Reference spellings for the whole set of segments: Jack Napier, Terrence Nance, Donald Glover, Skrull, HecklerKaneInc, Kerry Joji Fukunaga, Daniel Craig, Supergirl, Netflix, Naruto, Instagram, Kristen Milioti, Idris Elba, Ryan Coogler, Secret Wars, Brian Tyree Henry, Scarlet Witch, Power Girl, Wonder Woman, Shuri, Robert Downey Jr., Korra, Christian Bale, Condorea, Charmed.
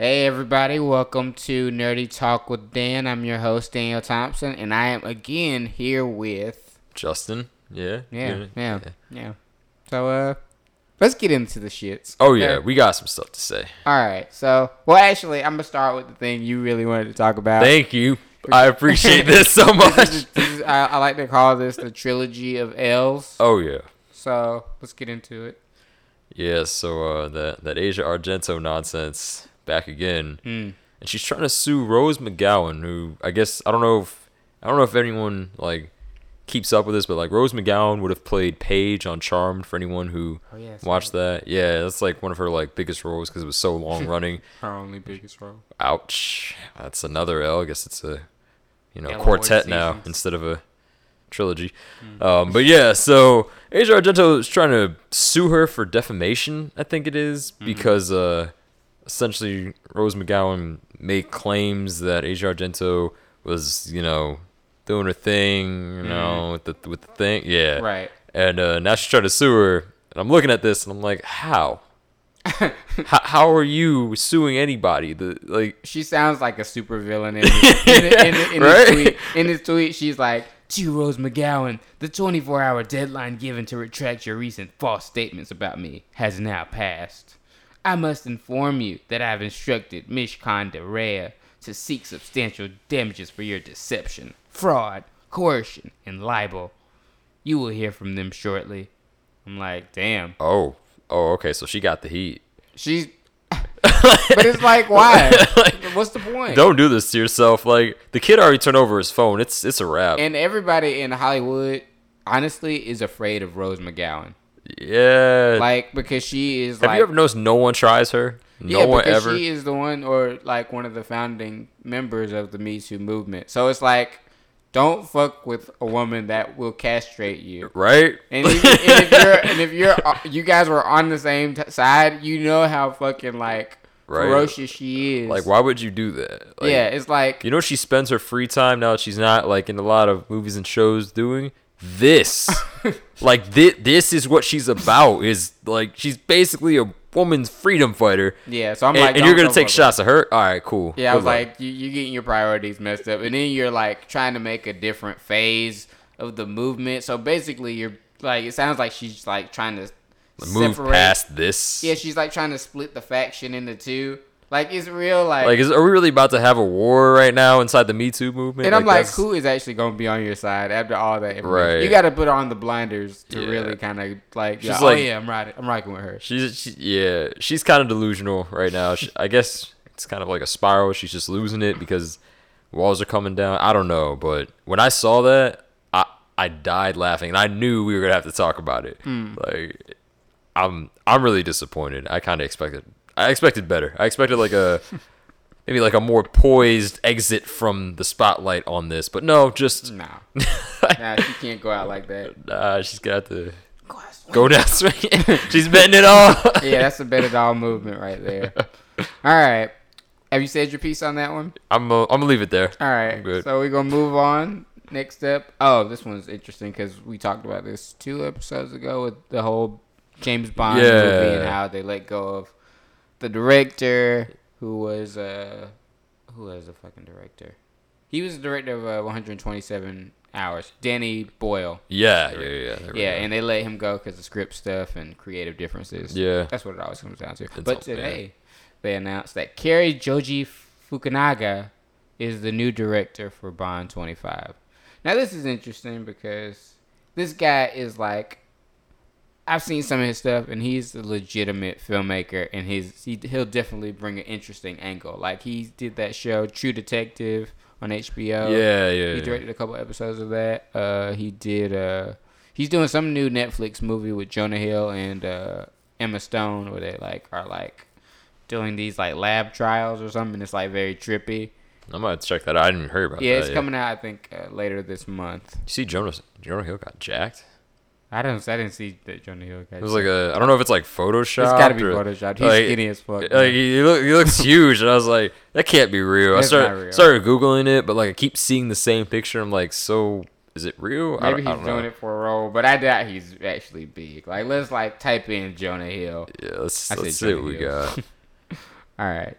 Hey everybody, welcome to Nerdy Talk with Dan. I'm your host, Daniel Thompson, and I am again here with... Justin. Yeah. So, let's get into the shits. Oh okay? Yeah, we got some stuff to say. Alright, so, well actually, I'm gonna start with the thing you really wanted to talk about. Thank you. I appreciate this so much. I like to call this the trilogy of L's. Oh yeah. So, let's get into it. Yeah, so that Asia Argento nonsense... back again, and she's trying to sue Rose McGowan, who I guess I don't know if anyone like keeps up with this, but like Rose McGowan would have played Paige on Charmed for anyone who watched that. Yeah, that's like one of her like biggest roles because it was so long running. Her only biggest role. Ouch, that's another L. I guess it's a quartet now instead of a trilogy. But yeah, so Asia Argento is trying to sue her for defamation, I think it is, because essentially, Rose McGowan made claims that Asia Argento was, doing her thing, with the thing. Yeah. Right. And now she's trying to sue her. And I'm looking at this, and I'm like, how? How are you suing anybody? She sounds like a supervillain. In his tweet, she's like, "To Rose McGowan, the 24-hour deadline given to retract your recent false statements about me has now passed. I must inform you that I have instructed Miss Condorea to seek substantial damages for your deception, fraud, coercion, and libel. You will hear from them shortly." I'm like, damn. Oh, okay. So she got the heat. But it's like, why? What's the point? Don't do this to yourself. Like, the kid already turned over his phone. It's a wrap. And everybody in Hollywood, honestly, is afraid of Rose McGowan. Yeah. Like, because she is Have you ever noticed no one tries her? No one ever. She is the one one of the founding members of the Me Too movement. So it's like, don't fuck with a woman that will castrate you. Right? And, you guys were on the same side, you know how fucking ferocious she is. Like, why would you do that? Like, yeah, it's like... You know she spends her free time now that she's not in a lot of movies and shows doing? This this is what she's about, is she's basically a woman's freedom fighter. Yeah, so I'm like, and you're gonna take shots at her. All right, cool. Yeah, I was like, you're getting your priorities messed up, and then you're trying to make a different phase of the movement. So basically, you're it sounds like she's trying to move past this. Yeah, she's trying to split the faction into two. Like, it's real, are we really about to have a war right now inside the Me Too movement? And I'm who is actually going to be on your side after all that information? Right. You got to put on the blinders to really kind of, I'm rocking with her. She's kind of delusional right now. I guess it's kind of like a spiral. She's just losing it because walls are coming down. I don't know, but when I saw that, I died laughing, and I knew we were going to have to talk about it. I'm really disappointed. I kind of expected... I expected better. I expected a more poised exit from the spotlight on this, but no, just no. Nah, she can't go out like that. Nah, she's got to go down swinging. She's betting it all. Yeah, that's a bet it all movement right there. All right, have you said your piece on that one? I'm gonna leave it there. All right, so we're gonna move on. Next up. Oh, this one's interesting because we talked about this 2 episodes ago with the whole James Bond movie and how they let go of the director, who was a fucking director. He was the director of 127 Hours. Danny Boyle. Yeah. And they let him go because of script stuff and creative differences. Yeah, that's what it always comes down to. But today, they announced that Kerry Joji Fukunaga is the new director for Bond 25. Now this is interesting because this guy is I've seen some of his stuff, and he's a legitimate filmmaker, and he'll definitely bring an interesting angle. Like, he did that show True Detective on HBO. Yeah. He directed a couple episodes of that. He's doing some new Netflix movie with Jonah Hill and Emma Stone, where they are doing these lab trials or something. It's very trippy. I'm gonna check that out. I didn't hear about that. It's coming out, I think, later this month. You see, Jonah Hill got jacked. I didn't see that Jonah Hill guy. It was I don't know if it's photoshopped. It's gotta be photoshopped. He's skinny as fuck. He looks huge, and I was like, that can't be real. That's I started googling it, but I keep seeing the same picture. I'm like, so is it real? Maybe he's doing it for a role, but I doubt he's actually big. Let's type in Jonah Hill. Yeah, let's see what we got. All right.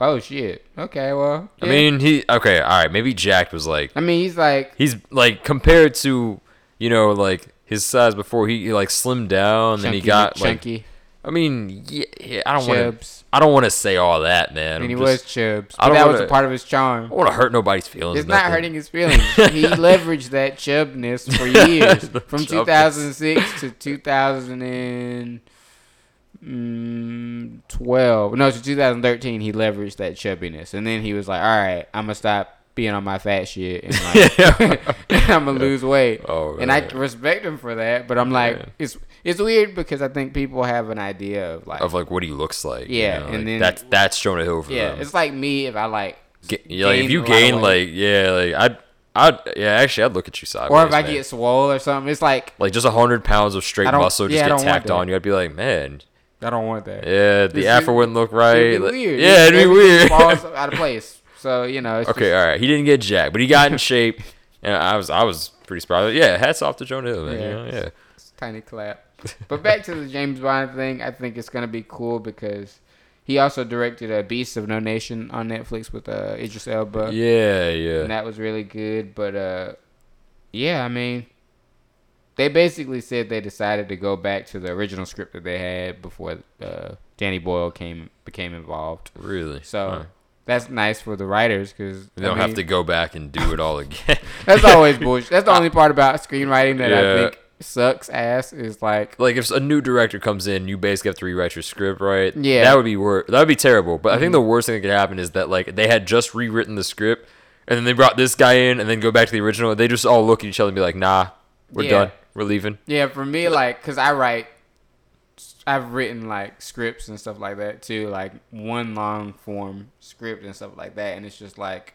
Oh shit. Okay. Well. Yeah. I mean, he. Okay. All right. Maybe Jack was like. I mean, he's like. He's like compared to, you know, like his size before he like slimmed down. Chunky, and he got like. Chunky. I mean, yeah, I don't want to say all that, man. And he was chubs. But that was a part of his charm. I don't want to hurt nobody's feelings. It's not hurting his feelings. He leveraged that chubness for years. From chubness. 2006 to 2012. No, to 2013, he leveraged that chubbiness. And then he was like, all right, I'm going to stop being on my fat shit. And like, I'm going to lose weight. Oh, and I respect him for that. But I'm like, man. It's weird because I think people have an idea of like what he looks like. Yeah, you know, and like then that's Jonah Hill for them. Yeah, it's like me if I like. If you gain, I'd look at you sideways. Or if I get swole or something, it's like. Like just 100 pounds of straight muscle just get tacked on you. I'd be like, man. I don't want that. Yeah, the afro wouldn't look right. It'd be weird. Yeah, it'd be weird. Falls out of place. So you know. It's okay, all right. He didn't get jacked, but he got in shape, and I was pretty surprised. Yeah, hats off to Jonah Hill, man. Yeah. You know? Yeah. Tiny clap. But back to the James Bond thing, I think it's going to be cool because he also directed Beasts of No Nation on Netflix with Idris Elba. Yeah, yeah. And that was really good. But, yeah, I mean, they basically said they decided to go back to the original script that they had before Danny Boyle became involved. Really? So... Huh. That's nice for the writers because they don't have to go back and do it all again. That's always bullshit. That's the only part about screenwriting that I think sucks ass is like if a new director comes in, you basically have to rewrite your script, right? Yeah, that would be terrible. But I think the worst thing that could happen is that like they had just rewritten the script and then they brought this guy in and then go back to the original and they just all look at each other and be like, nah, we're done, we're leaving. Yeah, for me, like, because I've written like scripts and stuff like that too, like one long form script and stuff like that, and it's just like,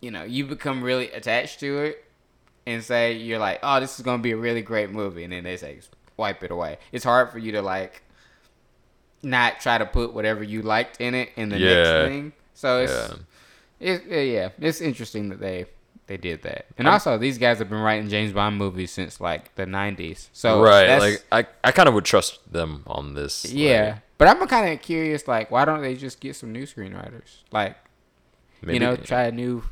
you know, you become really attached to it. And say you're like, oh, this is going to be a really great movie. And then they say, wipe it away. It's hard for you to, like, not try to put whatever you liked in it in the next thing. So, it's interesting that they did that. And also, these guys have been writing James Bond movies since, like, the 90s. So right. Like, I kind of would trust them on this. Yeah. Like, but I'm kind of curious, like, why don't they just get some new screenwriters? Like, maybe, you know, try a new...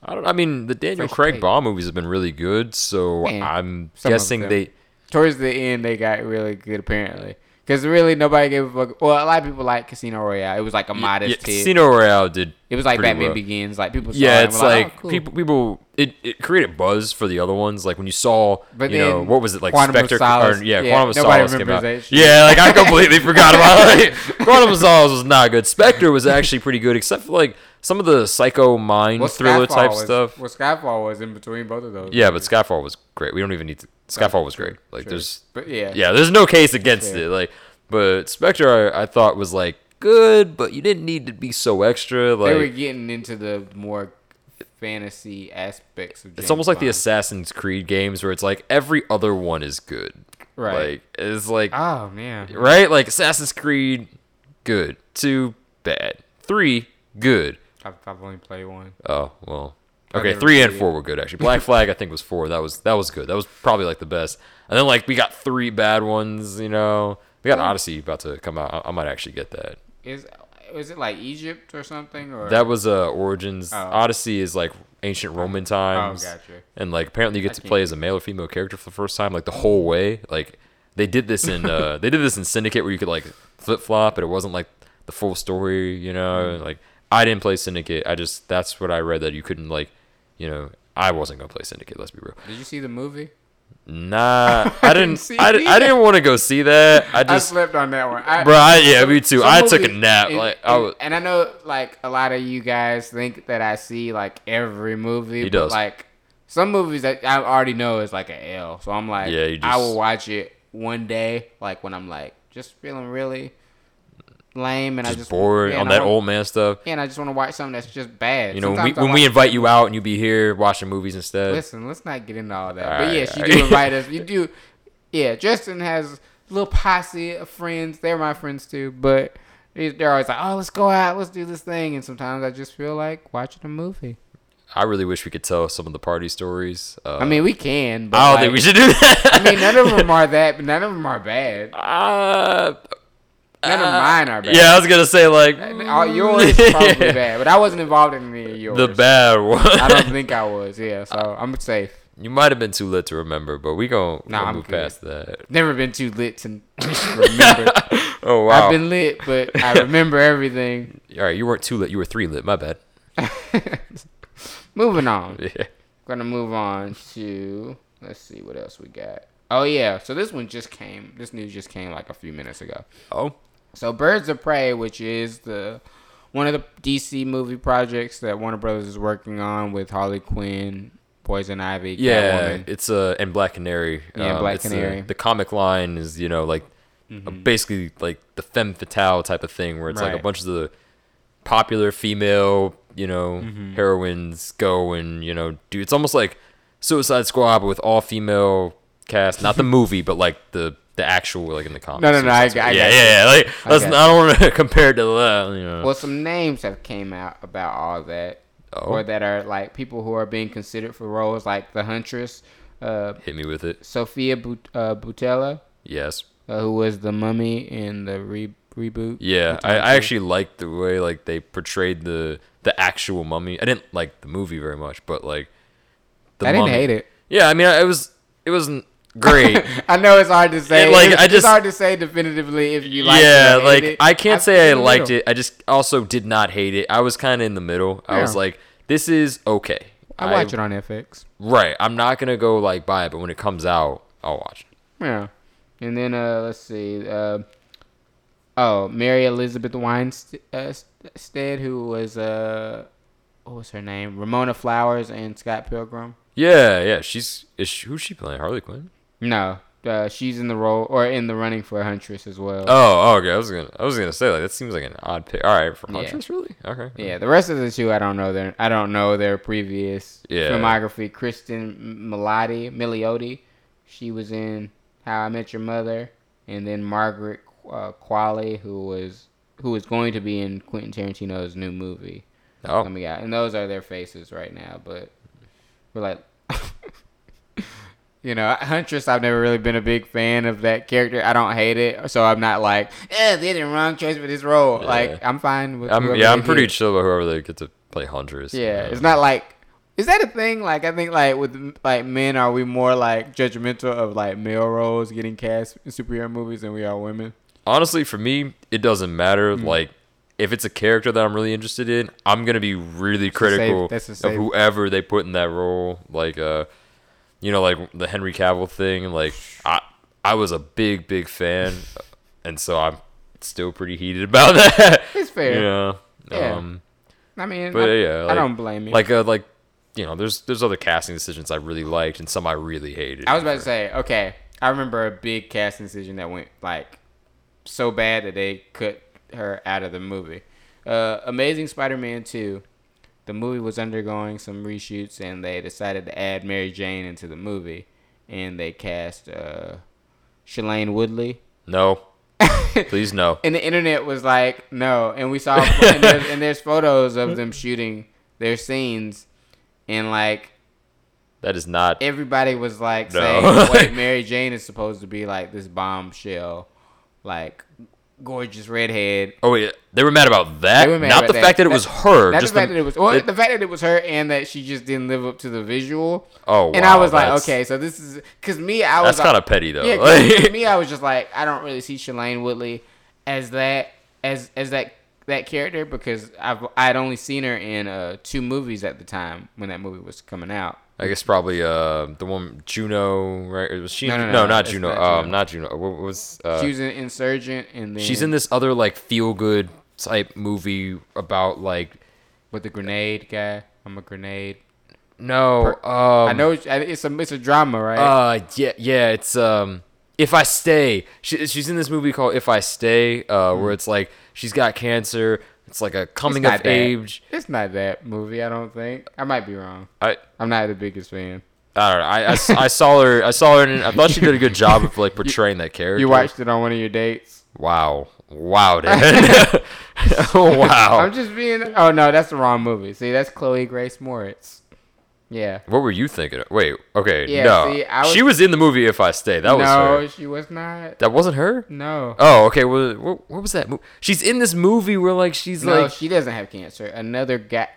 I don't. I mean, the Daniel Craig Bond movies have been really good, so I'm guessing they. Towards the end, they got really good, apparently, because really nobody gave a fuck. Well, a lot of people like Casino Royale. It was like a modest hit. Casino Royale did. It was like Batman Begins. Like people. Yeah, it's like people. It created buzz for the other ones. Like when you saw, you know, what was it like? Spectre. Yeah, Quantum of Solace came out. Yeah, like I completely forgot about it. Quantum of Solace was not good. Spectre was actually pretty good, except for like. Some of the psycho mind thriller type stuff. Well, Skyfall was in between both of those. Yeah, but Skyfall was great. We don't even need to. Skyfall was great. Like true. There's no case against it. Like, but Spectre, I thought was like good, but you didn't need to be so extra. Like they were getting into the more fantasy aspects of. James it's almost Bond. Like the Assassin's Creed games, where it's like every other one is good. Right. Like it's like oh man. Right. Like Assassin's Creed, good. 2, bad. 3, good. I've only played one. Oh, well. Okay, 3 and 4 were good, actually. Black Flag, I think, was 4. That was good. That was probably, like, the best. And then, like, we got 3 bad ones, you know. We got Odyssey about to come out. I might actually get that. Is it, like, Egypt or something? Or? That was Origins. Oh. Odyssey is, like, ancient Roman times. Oh, gotcha. And, like, apparently you get to play as a male or female character for the first time, like, the whole way. Like, they did this in Syndicate where you could, like, flip-flop, but it wasn't, like, the full story, you know. Like, I didn't play Syndicate. That's what I read, that you couldn't, like, you know, I wasn't going to play Syndicate, let's be real. Did you see the movie? Nah, I didn't want to go see that. I slept on that one. Me too. I took a nap. And I know, like, a lot of you guys think that I see, like, every movie. He does. Like, some movies that I already know is, like, an L. So I'm like, I will watch it one day, like, when I'm, like, just feeling really... lame and just bored on that old man stuff. Yeah, and I just want to watch something that's just bad. You know, when we invite you out and you be here watching movies instead. Listen, let's not get into all that. All but yeah, right, she do invite us. You do. Yeah, Justin has a little posse of friends. They're my friends too, but they're always like, "Oh, let's go out, let's do this thing." And sometimes I just feel like watching a movie. I really wish we could tell some of the party stories. I mean, we can. But I don't think we should do that. I mean, none of them are bad. None of mine are bad. Yeah, I was going to say, like... Yours is probably bad, but I wasn't involved in any of yours. The bad one. I don't think I was, yeah, so I'm safe. You might have been too lit to remember, but we're going to move past that. Never been too lit to remember. Oh, wow. I've been lit, but I remember everything. All right, you weren't too lit. You were 3 lit. My bad. Moving on. Yeah. Going to move on to... Let's see what else we got. Oh, yeah. So this one just came. This news just came like a few minutes ago. Oh. So Birds of Prey, which is one of the DC movie projects that Warner Brothers is working on with Harley Quinn, Poison Ivy, Catwoman. It's and Black Canary. Yeah, Black Canary. The comic line is, you know, like basically like the femme fatale type of thing where it's like a bunch of the popular female, you know, heroines go and, you know, do. It's almost like Suicide Squad but with all female cast, not the movie, but like the actual, like in the comics. No. I don't want to compare it to that. You know. Well, some names have came out about all that, or that are like people who are being considered for roles, like the Huntress. Hit me with it. Sophia Boutella. Yes. Who was the Mummy in the reboot? Yeah, I actually liked the way like they portrayed the actual Mummy. I didn't like the movie very much, but like I didn't hate it. Yeah, I mean, it wasn't great. I know it's hard to say. It's hard to say definitively if you liked it. Yeah, like it. I can't say I liked it. I just also did not hate it. I was kind of in the middle. I was like, this is okay. I watch it on FX. Right. I'm not gonna go like buy it, but when it comes out, I'll watch it. Yeah. And then let's see. Mary Elizabeth Winstead, who was what was her name? Ramona Flowers and Scott Pilgrim. Yeah. Who's she playing? Harley Quinn? No, she's in the role or in the running for Huntress as well. Oh, okay. I was gonna say like that seems like an odd pick. All right, for Huntress, really? Okay. Yeah, the rest of the two, I don't know their previous filmography. Kristen Milioti, she was in How I Met Your Mother, and then Margaret Qualley, who is going to be in Quentin Tarantino's new movie. Oh, and those are their faces right now, but we're like. You know, Huntress, I've never really been a big fan of that character. I don't hate it, so I'm not like, they did the wrong choice for this role. Yeah. Like, I'm fine with whoever I'm pretty chill about whoever they get to play Huntress. Yeah, it's not like... Is that a thing? Like, I think, like, with, like, men, are we more, like, judgmental of, like, male roles getting cast in superhero movies than we are women? Honestly, for me, it doesn't matter. Mm-hmm. Like, if it's a character that I'm really interested in, I'm going to be really critical of whoever they put in that role. Like, you know, like the Henry Cavill thing, like I was a big fan, and so I'm still pretty heated about that. It's fair. You know? Yeah. I mean, I don't blame you. Like, you know, there's other casting decisions I really liked and some I really hated. I was about to say, okay, I remember a big casting decision that went like so bad that they cut her out of the movie. Amazing Spider-Man 2. The movie was undergoing some reshoots, and they decided to add Mary Jane into the movie, and they cast Shailene Woodley. No, please no. And the internet was like, no, and we saw and there's photos of them shooting their scenes, and like that is not. Everybody was like saying, wait, Mary Jane is supposed to be like this bombshell, like. Gorgeous redhead. Oh yeah, they were mad about that. The fact that it was her, and that she just didn't live up to the visual. Oh, wow, and I was like, okay, so this is because me. I was that's like, kind of petty though. Yeah, to me, I was just like, I don't really see Shailene Woodley as that character because I'd only seen her in 2 movies at the time when that movie was coming out. I guess probably the one Juno, right? Was she? No, not Juno. Not Juno. What was? She was an Insurgent, and then she's in this other like feel good type movie about like with the grenade guy. I'm a grenade. No, I know it's a drama, right? Yeah. It's If I Stay. She's in this movie called If I Stay, where it's like she's got cancer. It's like a coming of age. It's not that movie, I don't think. I might be wrong. I'm not the biggest fan. I don't know. I saw her. I thought she did a good job of like portraying that character. You watched it on one of your dates? Wow, dude. Wow. I'm just being. Oh no, that's the wrong movie. See, that's Chloe Grace Moritz. Yeah. What were you thinking of? Wait, okay, yeah, no. See, she was in the movie If I Stay. That was her. No, she was not. That wasn't her? No. Oh, okay. Well, what was that movie? She's in this movie where, like, she's no, like... No, she doesn't have cancer.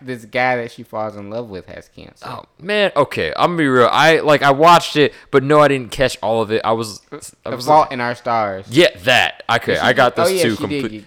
This guy that she falls in love with has cancer. Oh, man. Okay, I'm going to be real. I watched it, but no, I didn't catch all of it. The Fault in Our Stars. Yeah, that. Okay, I got those two completely...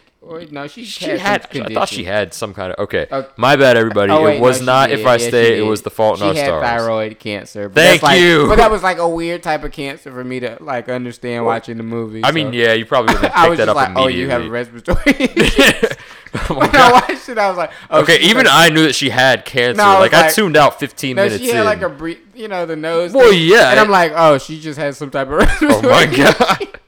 No, she had. I thought she had some kind of. Okay, my bad, everybody. It was not If I Stay. It was The Fault in Our Stars. She had thyroid cancer. Thank you. But that was like a weird type of cancer for me to like understand watching the movie. I mean, yeah, you probably would have picked that up immediately. Oh, you have a respiratory. When I watched it, I was like, oh, okay. Even I knew that she had cancer. No, I tuned out 15 minutes in. She had like a brief, the nose. Well, yeah, and I'm like, oh, she just has some type of respiratory. Oh my god.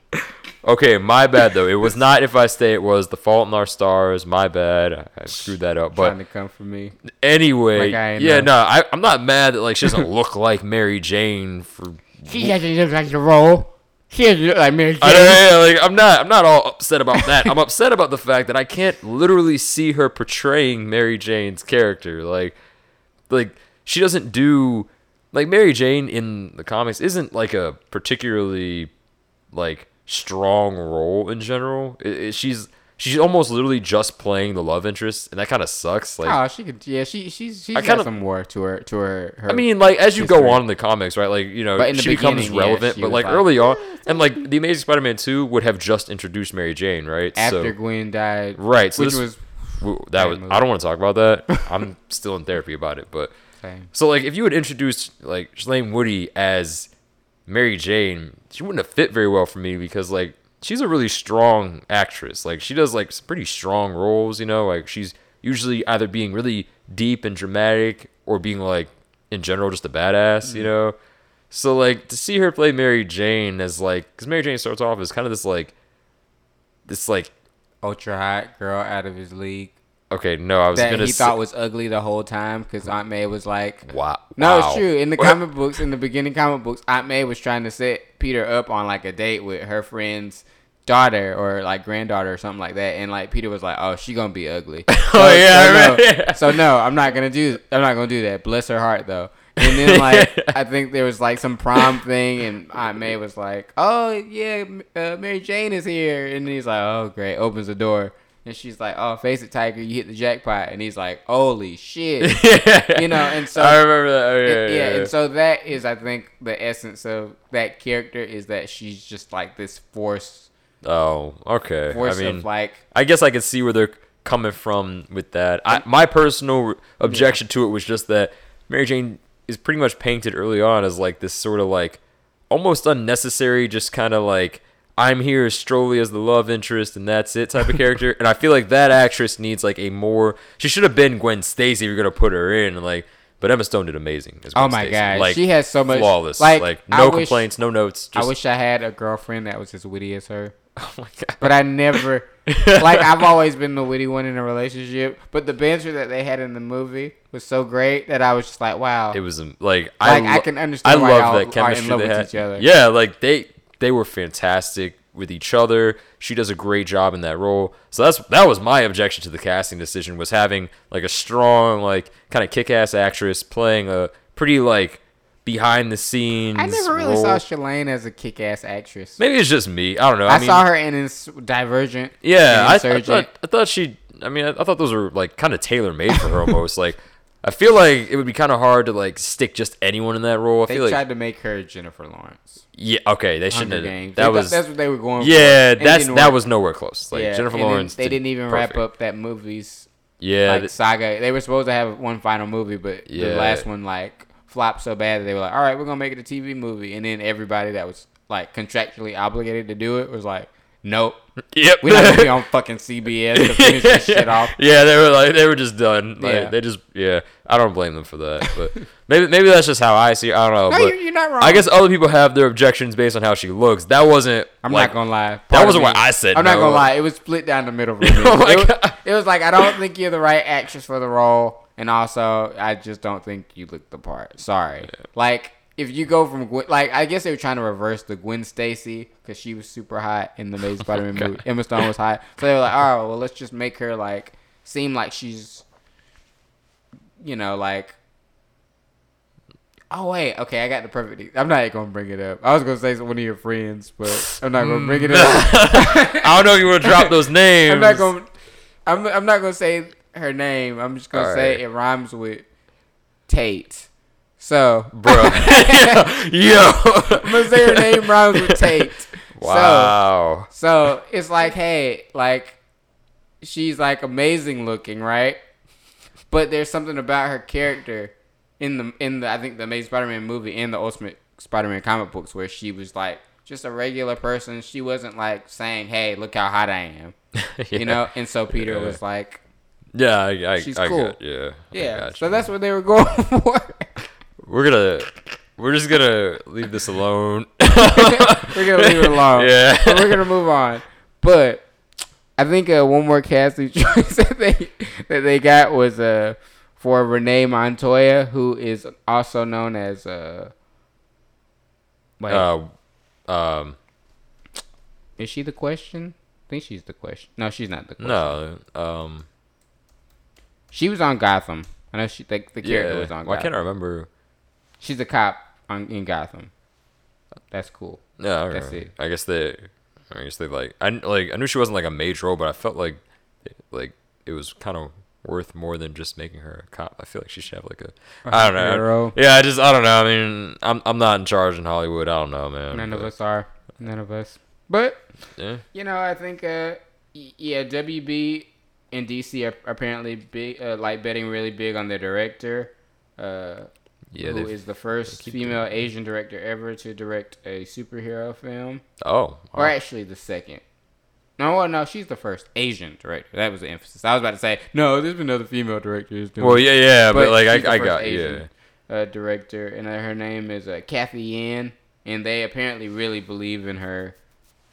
Okay, my bad, though. It was not If I Stay. It was The Fault in Our Stars. My bad. I screwed that up. But trying to come for me. Anyway, I'm not mad that she doesn't look like Mary Jane. She doesn't look like the role. She doesn't look like Mary Jane. I'm not all upset about that. I'm upset about the fact that I can't literally see her portraying Mary Jane's character. She doesn't do... Like, Mary Jane in the comics isn't, a particularly, strong role in general. She's almost literally just playing the love interest, and that kind of sucks. She's got some more to her. I mean, as you history. Go on in the comics, right? But she becomes relevant, but early on, and the Amazing Spider-Man 2 would have just introduced Mary Jane, right? After Gwen died, right? So that was I don't want to talk about that. I'm still in therapy about it, but same. So if you had introduced Shailene Woodley as Mary Jane, she wouldn't have fit very well for me because she's a really strong actress. She does some pretty strong roles, she's usually either being really deep and dramatic or being in general just a badass, So to see her play Mary Jane as because Mary Jane starts off as kind of this ultra hot girl out of his league. Okay, no, I was going to say... That he thought was ugly the whole time because Aunt May was like... Wow. No, it's true. In the comic books, in the beginning comic books, Aunt May was trying to set Peter up on a date with her friend's daughter or granddaughter or something like that. And Peter was like, oh, she going to be ugly. So no, I'm not going to do that. Bless her heart though. And then I think there was some prom thing and Aunt May was like, oh yeah, Mary Jane is here. And then he's like, oh great. Opens the door. And she's like, oh, face it, Tiger, you hit the jackpot. And he's like, holy shit. And so... I remember that. Oh, yeah. And so that is, I think, the essence of that character is that she's just this force. Oh, okay. Force of I guess I can see where they're coming from with that. My personal objection to it was just that Mary Jane is pretty much painted early on as this sort of almost unnecessary, just kind of I'm here as strolly as the love interest and that's it type of character. And I feel that actress needs a more... She should have been Gwen Stacy if you're going to put her in. But Emma Stone did amazing as Gwen Stacy. Oh, my Stacy. God. She has so much... Flawless. No complaints, no notes. Just... I wish I had a girlfriend that was as witty as her. Oh, my God. But I never... I've always been the witty one in a relationship. But the banter that they had in the movie was so great that I was just like, wow. It was... I can understand why y'all are in love with each other. Yeah, They were fantastic with each other. She does a great job in that role. So that was my objection to the casting decision, was having a strong kind of kick-ass actress playing a pretty behind the scenes. I never really saw Shailene as a kick-ass actress. Maybe it's just me. I don't know. I saw her in Divergent. Yeah, I thought those were kind of tailor-made for her almost. I feel it would be kind of hard to stick just anyone in that role. They tried to make her Jennifer Lawrence. Yeah, okay, they shouldn't have. That's what they were going for. Yeah, that was nowhere close. Jennifer Lawrence. They didn't even wrap up that movie's saga. They were supposed to have one final movie, but the last one flopped so bad that they were like, "All right, we're gonna make it a TV movie." And then everybody that was contractually obligated to do it was like, nope. Yep. We don't be on fucking CBS to finish this shit off. Yeah, they were just done. I don't blame them for that. But maybe that's just how I see it. I don't know. No, you're not wrong. I guess other people have their objections based on how she looks. That wasn't. I'm not gonna lie. That wasn't what I said. I'm not gonna lie. It was split down the middle. For me. It was I don't think you're the right actress for the role, and also I just don't think you look the part. Sorry. Yeah. If you go from Gwen, I guess they were trying to reverse the Gwen Stacy because she was super hot in the Amazing Spider-Man movie. Emma Stone was hot, so they were like, "All right, well, let's just make her seem like she's, Oh, wait. Okay, I got the perfect example. I'm not going to bring it up. I was going to say one of your friends, but I'm not going to bring it up. I don't know if you want to drop those names. I'm not going to say her name. I'm just going to say it rhymes with Tate. So. Bro. Yo. I'm going to say her name rhymes with Tate. Wow. So it's like, hey, like, she's like amazing looking, right? But there's something about her character in the I think the Amazing Spider-Man movie and the Ultimate Spider-Man comic books where she was like just a regular person. She wasn't like saying, "Hey, look how hot I am," yeah. You know. And so Peter was like, "Yeah, she's cool." I so that's what they were going for. We're just gonna leave this alone. Yeah, but we're gonna move on, but. I think one more casting choice that they got was for Renee Montoya, who is also known as is she the Question? I think she's the Question. No, she's not the Question. No, she was on Gotham. I know the character was on Gotham. Why can't I remember? She's a cop in Gotham. That's cool. Yeah, I that's it. I guess they I knew she wasn't like a major role, but I felt like it was kind of worth more than just making her a cop. I feel like she should have like I don't know. Hero. Yeah, I don't know. I mean, I'm not in charge in Hollywood. I don't know, man. None of us. But you know, I think WB and DC are apparently big, betting really big on their director. Who is the first female Asian director ever to direct a superhero film. Oh. Wow. Or actually the second. No, she's the first Asian director. That was the emphasis. I was about to say, no, there's been other female directors. Director, and her name is Cathy Yan, and they apparently really believe in her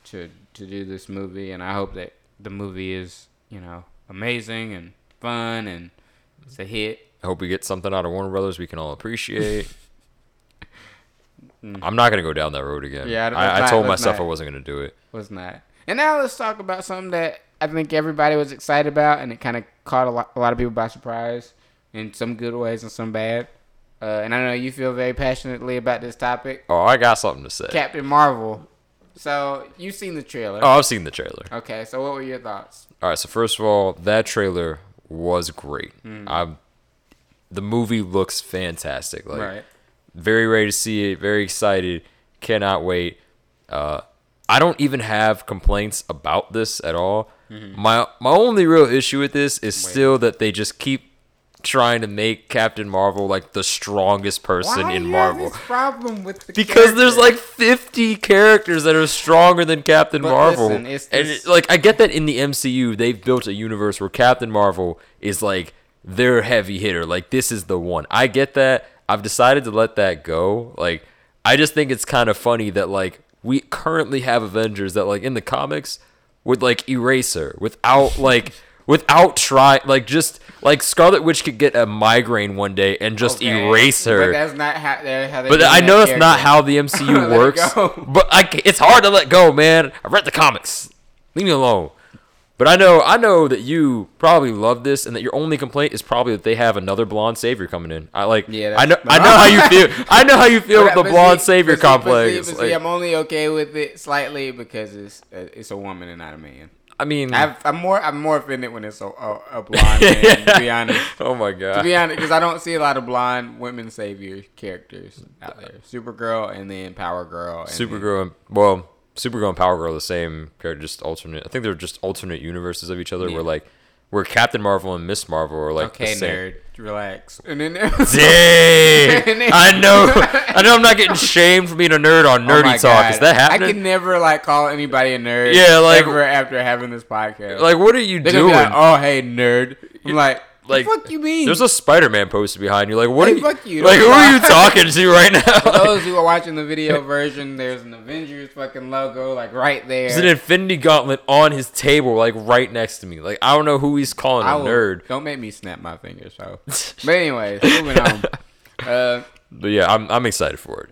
to do this movie, and I hope that the movie is, you know, amazing and fun and it's a hit. I hope we get something out of Warner Brothers we can all appreciate. I'm not going to go down that road again. Yeah, I told myself I wasn't going to do it. Was not. And now let's talk about something that I think everybody was excited about, and it kind of caught a lot of people by surprise in some good ways and some bad. And I know you feel very passionately about this topic. Oh, I got something to say. Captain Marvel. So you've seen the trailer. Oh, I've seen the trailer. Okay, so what were your thoughts? All right, so first of all, that trailer was great. The movie looks fantastic. Like, very ready to see it. Very excited. Cannot wait. I don't even have complaints about this at all. Mm-hmm. My only real issue with this is still that they just keep trying to make Captain Marvel like the strongest person in Marvel. Why do you have this problem with the character? Because there's like 50 characters that are stronger than Captain Marvel. Listen, I get that in the MCU they've built a universe where Captain Marvel is like their heavy hitter. Like, this is the one. I get that. I've decided to let that go. Like, I just think it's kind of funny that, like, we currently have Avengers that, like, in the comics would, like, erase her without, like... Without trying, like, just, like, Scarlet Witch could get a migraine one day and just erase her. But that's not how they But I know that's not how the MCU works. But it's hard to let go, man. I read the comics. Leave me alone. But I know that you probably love this, and that your only complaint is probably that they have another blonde savior coming in. I know how you feel with the blonde savior complex. But I'm only okay with it slightly because it's a woman and not a man. I mean, I'm more offended when it's a blonde man, to be honest. Oh my god. To be honest, because I don't see a lot of blonde women savior characters out there. Supergirl and then Power Girl. Supergirl and Power Girl are the same character, just alternate. I think they're just alternate universes of each other. Yeah. Where Captain Marvel and Miss Marvel are like the same. Okay, nerd, relax. And then dang, I know, I'm not getting shamed for being a nerd on Nerdy Talk. Is that happening? I can never call anybody a nerd. Yeah, ever after having this podcast. Like, what are you doing? Like, oh, hey, nerd. I'm like, what the fuck you mean? There's a Spider-Man poster behind you. Like, what are you? Fuck you. Like, who are you talking to right now? For those who are watching the video version, there's an Avengers fucking logo, right there. There's an Infinity Gauntlet on his table, right next to me. Like, I don't know who he's calling a nerd. Don't make me snap my fingers, so. But anyways, moving on. But yeah, I'm excited for it.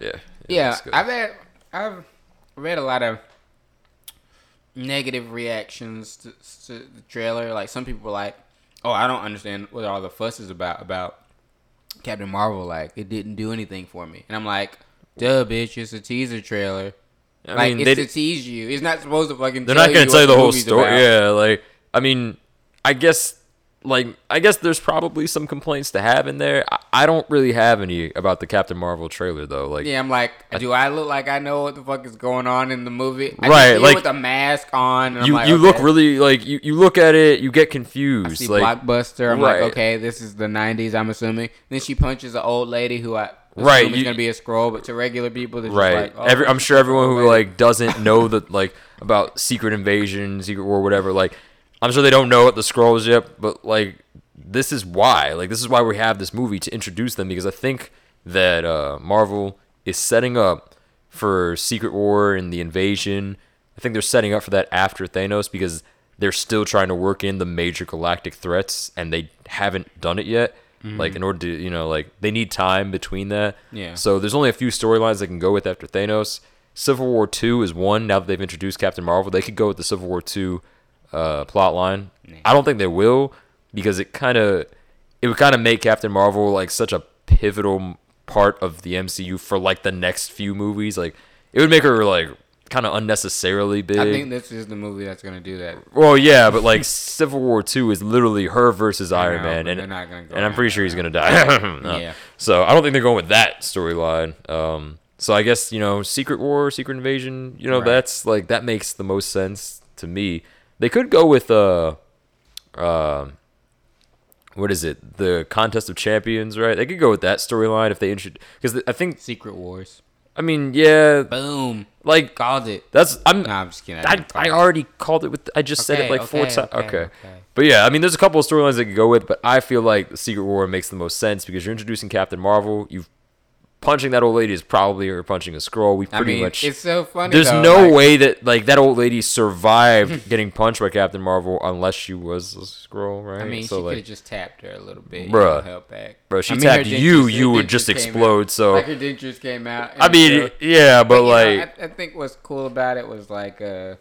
Yeah. Yeah, I've read a lot of negative reactions to the trailer. Like, some people were like, oh, I don't understand what all the fuss is about Captain Marvel, like, it didn't do anything for me. And I'm like, duh, bitch, it's a teaser trailer. I mean, it's to tease you. It's not supposed to fucking tell you. They're not going to tell you the whole story. About. Yeah, like, I mean, I guess there's probably some complaints to have in there. I don't really have any about the Captain Marvel trailer, though. Like, yeah, I'm like, do I look like I know what the fuck is going on in the movie? I right, like with a mask on. And you look really like you look at it, you get confused. I see like, Blockbuster. I'm right. Like, okay, this is the '90s. I'm assuming. And then she punches an old lady who I. Right, it's gonna be a Skrull, but to regular people, right? Like, oh, I'm sure everyone who like doesn't know that like about Secret Invasion, Secret War, whatever. Like, I'm sure they don't know what the Skrull is yet, but like this is why. Like, this is why we have this movie to introduce them, because I think that Marvel is setting up for Secret War and the invasion. I think they're setting up for that after Thanos, because they're still trying to work in the major galactic threats, and they haven't done it yet. Mm-hmm. Like, in order to, you know, like, they need time between that. Yeah. So there's only a few storylines they can go with after Thanos. Civil War 2 is one. Now that they've introduced Captain Marvel, they could go with the Civil War 2 plot line. Nah. I don't think they will, because it would kind of make Captain Marvel, like, such a pivotal part of the MCU for, like, the next few movies. Like, it would make her, like, kind of unnecessarily big. I think this is the movie that's going to do that. Well, yeah, but like Civil War 2 is literally her versus Iron Man, and they're not gonna go, and I'm pretty sure he's going to die. No. Yeah. So I don't think they're going with that storyline. So I guess, you know, Secret War, Secret Invasion, you know, right. That's like, that makes the most sense to me. They could go with what is it? The Contest of Champions, right? They could go with that storyline if they introduce, because I think Secret Wars. I mean, yeah. Boom. Like, called it. That's I'm just kidding. I already called it with. I just said it like four times. Okay. But yeah, I mean, there's a couple of storylines they could go with, but I feel like Secret War makes the most sense, because you're introducing Captain Marvel. You've punching that old lady is probably her punching a Skrull. We pretty much. It's so funny. There's no way that like that old lady survived getting punched by Captain Marvel unless she was a Skrull, right? I mean, so, she could have just tapped her a little bit. Bruh, help back. Bro, she tapped you would just explode. Out, so like her dentures came out. I mean, yeah, but like know, I think what's cool about it was like there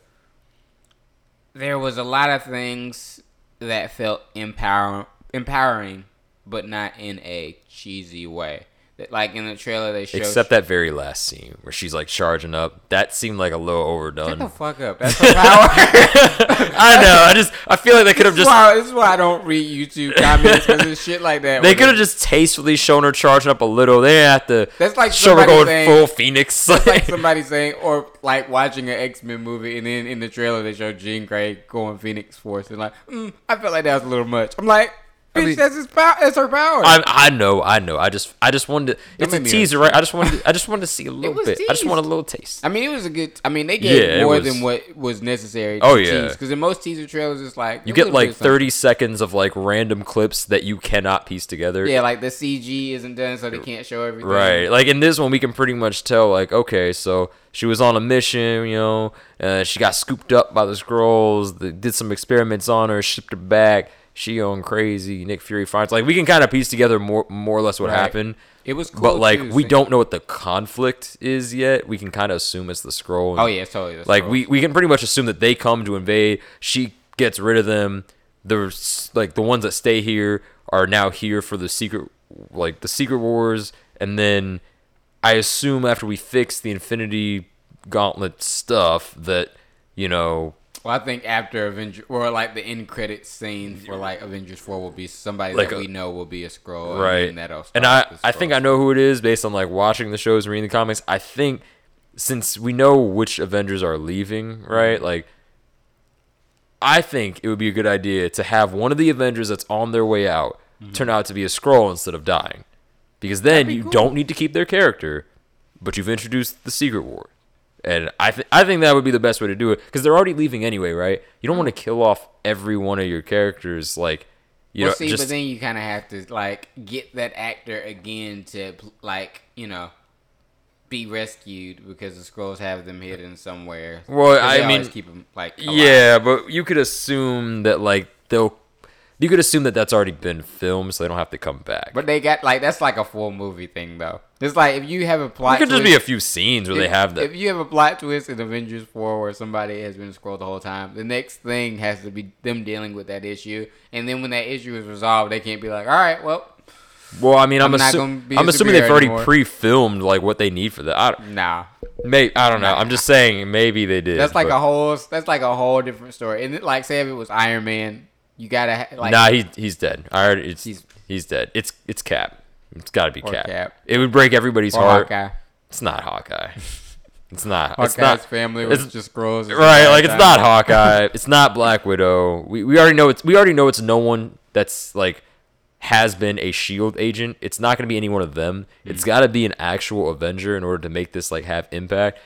was a lot of things that felt empowering, but not in a cheesy way. Like in the trailer, they showed. Except that very last scene where she's like charging up. That seemed like a little overdone. Shut the fuck up. That's her power. I know. I feel like they could have just. This is why I don't read YouTube comments, because it's shit like that. They could have just tastefully shown her charging up a little. They didn't have to. That's like show her going saying, full Phoenix. That's like somebody saying, or like watching an X-Men movie, and then in the trailer they show Jean Grey going Phoenix Force, and like, I felt like that was a little much. I'm like. Bitch, I mean, that's his power. That's her power. I know. I just wanted. To, it's a teaser, right? I just wanted to see a little bit. Teased. I just want a little taste. I mean, it was a good. I mean, they gave more than what was necessary. To tease, because in most teaser trailers, it's like you get like 30 seconds of like random clips that you cannot piece together. Yeah, like the CG isn't done, so they can't show everything. Right. Like in this one, we can pretty much tell. Like, okay, so. She was on a mission, you know. She got scooped up by the Skrulls. They did some experiments on her, shipped her back. She going crazy. Nick Fury finds. Like, we can kind of piece together more or less what happened. It was cool. But, like, we don't know what the conflict is yet. We can kind of assume it's the Skrull. Oh, yeah, it's totally the Skrull. Like, we can pretty much assume that they come to invade. She gets rid of them. There's, like, the ones that stay here are now here for the secret, like, the Secret Wars. And then I assume after we fix the Infinity Gauntlet stuff that, you know... Well, I think after Avengers, or like the end credits scene for like Avengers 4 will be somebody like that we know will be a Skrull. Right. And that'll start. And I think I know who it is based on like watching the shows and reading the comics. I think since we know which Avengers are leaving, right? Like, I think it would be a good idea to have one of the Avengers that's on their way out turn out to be a Skrull instead of dying. Because then you don't need to keep their character, but you've introduced the Secret War. And I think that would be the best way to do it, because they're already leaving anyway, right? You don't want to kill off every one of your characters, like you know. See, but then you kind of have to like get that actor again to like you know be rescued, because the Skrulls have them hidden somewhere. Well, I mean, keep them like alive. Yeah, but you could assume that like they'll. You could assume that that's already been filmed, so they don't have to come back. But they got like that's like a full movie thing, though. It's like if you have a plot. It could just be a few scenes where they have that. If you have a plot twist in Avengers 4 where somebody has been Skrull the whole time, the next thing has to be them dealing with that issue, and then when that issue is resolved, they can't be like, all right, well, Well, I mean, I'm assuming they've already pre-filmed like what they need for that. I don't know. I'm just saying maybe they did. That's like a whole different story. And like, say if it was Iron Man, you gotta like. Nah, he's dead. He's dead. It's Cap. It's gotta be Cap. It would break everybody's heart. Hawkeye. It's not Hawkeye. Hawkeye's family was just Skrulls. Right, like it's not Hawkeye. It's not Black Widow. We already know it's no one that's like has been a S.H.I.E.L.D. agent. It's not going to be any one of them. It's got to be an actual Avenger in order to make this like have impact.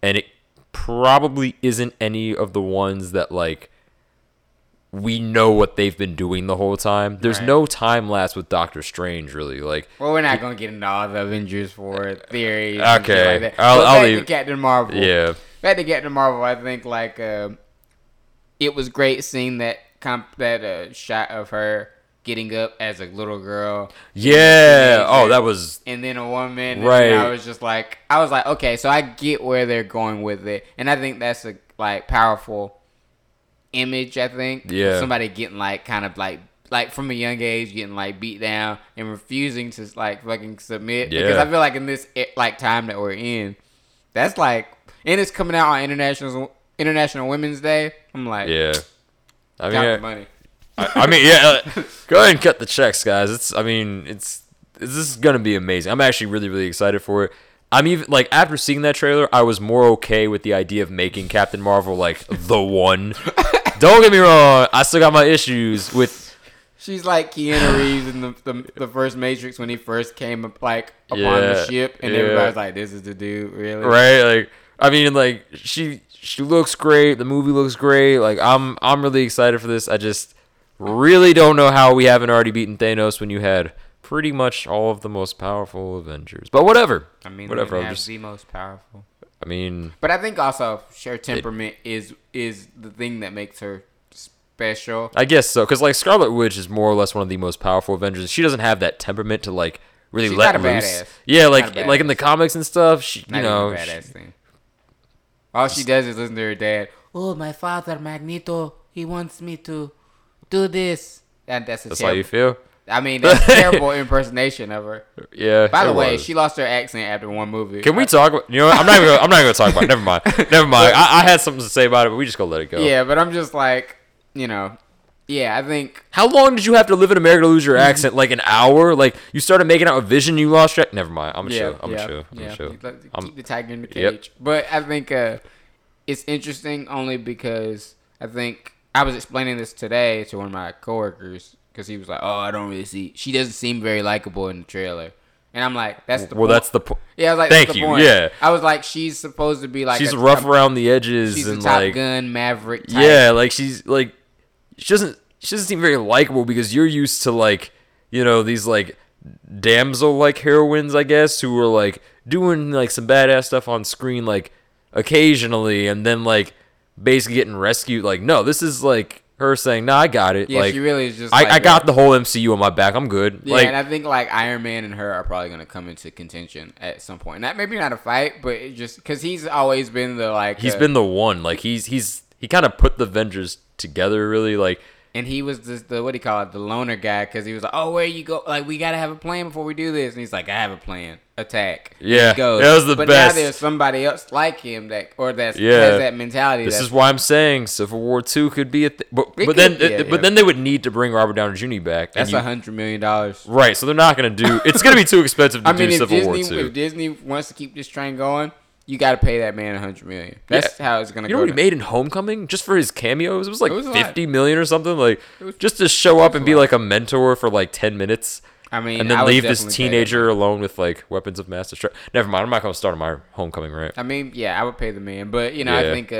And it probably isn't any of the ones that like we know what they've been doing the whole time. There's no time lapse with Doctor Strange, really. Like, well, we're not going to get into all the Avengers for theories. Okay, like I'll leave. Captain Marvel. Yeah, back to Captain Marvel. I think like it was great seeing that shot of her getting up as a little girl. Yeah. Oh, that was. And then a woman. Right. And I was like, okay, so I get where they're going with it, and I think that's a like powerful image, I think. Yeah. Somebody getting like kind of like from a young age getting like beat down and refusing to like fucking submit. Yeah. Because I feel like in this like time that we're in, that's like, and it's coming out on International Women's Day. I'm like, yeah. I mean, the money. Go ahead and cut the checks, guys. This is gonna be amazing. I'm actually really, really excited for it. I'm even like after seeing that trailer, I was more okay with the idea of making Captain Marvel like the one. Don't get me wrong, I still got my issues with. She's like Keanu Reeves in the first Matrix when he first came up, like upon the ship, and everybody's like, "This is the dude, really?" Right? Like, I mean, like she looks great. The movie looks great. Like, I'm really excited for this. I just really don't know how we haven't already beaten Thanos when you had pretty much all of the most powerful Avengers, but whatever. I mean, whatever. The most powerful. I mean, but I think also her temperament is the thing that makes her special. I guess so, because like Scarlet Witch is more or less one of the most powerful Avengers. She doesn't have that temperament to like really let loose. Badass. Yeah, like in the comics and stuff. She, not you know, even a badass thing. All she does is listen to her dad. Oh, my father, Magneto. He wants me to do this. And that's how you feel. I mean, that's a terrible impersonation of her. Yeah. By the way, she lost her accent after one movie. Can we talk about... You know what? I'm not going to talk about it. Never mind. I had something to say about it, but we just going to let it go. Yeah, but I'm just like, you know... Yeah, I think... How long did you have to live in America to lose your accent? Like an hour? Like, you started making out a vision, you lost your... Never mind. I'm going to chill. Keep the tiger in the cage. Yep. But I think it's interesting only because I think... I was explaining this today to one of my coworkers... Because he was like, "Oh, I don't really see. She doesn't seem very likable in the trailer," and I'm like, "That's the point." Well, that's the point. Yeah, I was like, "Thank you." Yeah, I was like, "She's supposed to be like she's rough around the edges and a Top Gun Maverick type." Yeah, like she's like she doesn't seem very likable because you're used to like you know these like damsel like heroines, I guess, who are like doing like some badass stuff on screen like occasionally, and then like basically getting rescued. Like, no, this is like. Her saying, "No, I got it." Yeah, like, she really is just. I got the whole MCU on my back. I'm good. Yeah, like, and I think like Iron Man and her are probably gonna come into contention at some point. Not maybe not a fight, but it just because he's always been the like. He's been the one. Like he kind of put the Avengers together, really. Like, and he was just the what do you call it, the loner guy, because he was like, "Oh, where you go? Like, we gotta have a plan before we do this." And he's like, "I have a plan. Attack." Yeah, he goes. That was the best. But now there's somebody else like him that has that mentality. This is why I'm saying Civil War 2 could be a thing. But then they would need to bring Robert Downey Jr. back. That's $100 million. Right, so they're not going to do. It's going to be too expensive to do Civil War 2. If Disney wants to keep this train going, you got to pay that man $100 million. That's how it's going to go. You know what he made in Homecoming just for his cameos? It was like $50 million or something. Like just to show up and be like a mentor for like 10 minutes. I mean, and then I leave this teenager alone with like weapons of mass destruction. Never mind, I'm not going to start on my Homecoming rant. I mean, yeah, I would pay the man, but you know, I think,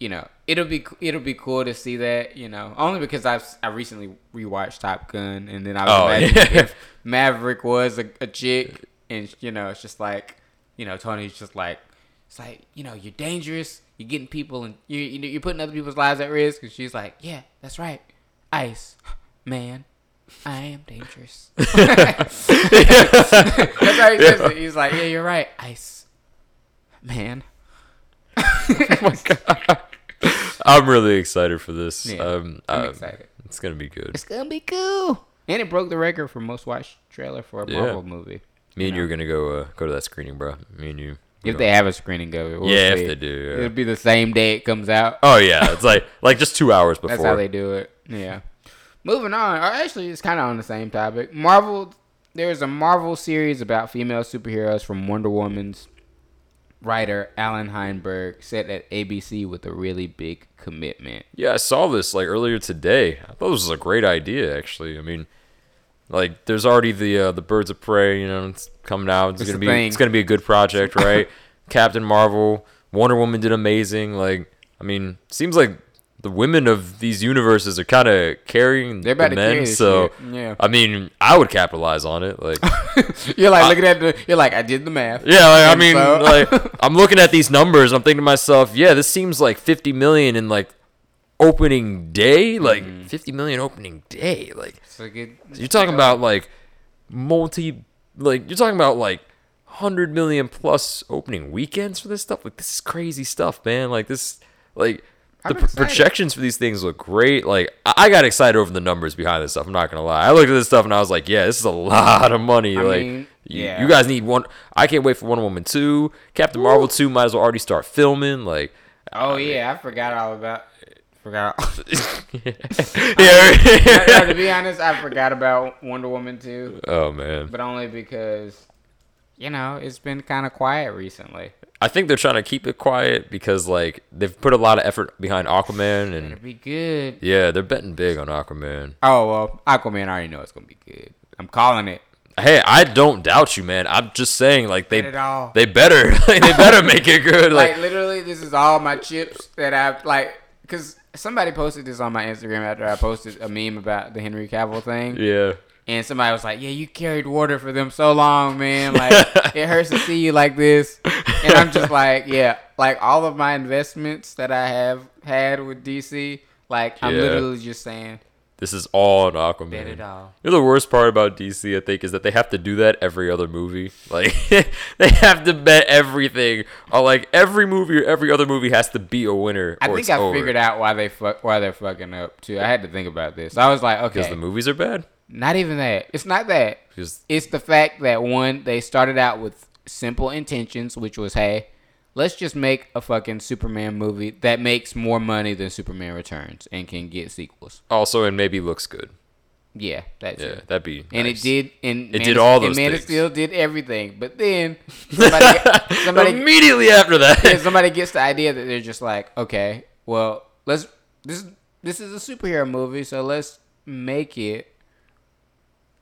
you know, it'll be cool to see that, you know, only because I recently rewatched Top Gun, and then I was imagining if Maverick was a chick, and you know, it's just like, you know, Tony's just like, it's like, you know, you're dangerous, you're getting people, and you're putting other people's lives at risk, and she's like, yeah, that's right, Ice Man. I am dangerous. That's how he says it. He's like, yeah, you're right, Ice Man. Oh my God. I'm really excited for this. Yeah, I'm excited. It's going to be good. It's going to be cool. And it broke the record for most watched trailer for a Marvel movie. Me and you are going to go to that screening, bro. Me and you. If they have a screening of it. Yeah, if they do. It'll be the same day it comes out. Oh, yeah. It's like just 2 hours before. That's how they do it. Yeah. Moving on. Or actually, it's kind of on the same topic. Marvel. There's a Marvel series about female superheroes from Wonder Woman's writer Alan Heinberg, set at ABC with a really big commitment. Yeah, I saw this earlier today. I thought this was a great idea, actually. I mean... there's already the Birds of Prey, it's coming out. It's gonna be a good project, right? Captain Marvel, Wonder Woman did amazing. Seems like the women of these universes are kind of carrying the men. So, yeah. I would capitalize on it. You're like, I did the math. Yeah, I'm looking at these numbers. I'm thinking to myself, yeah, this seems like 50 million in opening day, $50 million opening day, you're talking about you're talking about 100 million plus opening weekends for this stuff. This is crazy stuff, man. Projections for these things look great. I got excited over the numbers behind this stuff. I'm not gonna lie. I looked at this stuff and I was like, yeah, this is a lot of money. You guys need one. I can't wait for Wonder Woman 2, Captain Marvel 2. Might as well already start filming. I forgot all about. To be honest, I forgot about Wonder Woman 2. Oh man! But only because it's been kind of quiet recently. I think they're trying to keep it quiet because they've put a lot of effort behind Aquaman, and it'll be good. Yeah, they're betting big on Aquaman. Oh well, Aquaman, I already know it's gonna be good. I'm calling it. Hey, I don't doubt you, man. I'm just saying, they better make it good. Literally, this is all my chips that I've because. Somebody posted this on my Instagram after I posted a meme about the Henry Cavill thing. Yeah. And somebody was like, yeah, you carried water for them so long, man. It hurts to see you like this. And I'm just all of my investments that I have had with DC, I'm literally just saying. This is all an Aquaman. Bet it all. You know, the worst part about DC, I think, is that they have to do that every other movie. They have to bet everything. Or, every movie or every other movie has to be a winner. I think I figured out why they're fucking up, too. I had to think about this. I was like, okay. Because the movies are bad? Not even that. It's not that. It's the fact that, one, they started out with simple intentions, which was, hey, let's just make a fucking Superman movie that makes more money than Superman Returns and can get sequels. Also, and maybe looks good. Yeah, that's it. Yeah, that'd be and nice. It did. And it did all those things. And Man of Steel did everything. But then somebody immediately after that. Yeah, somebody gets the idea that they're just okay, well, let's this is a superhero movie, so let's make it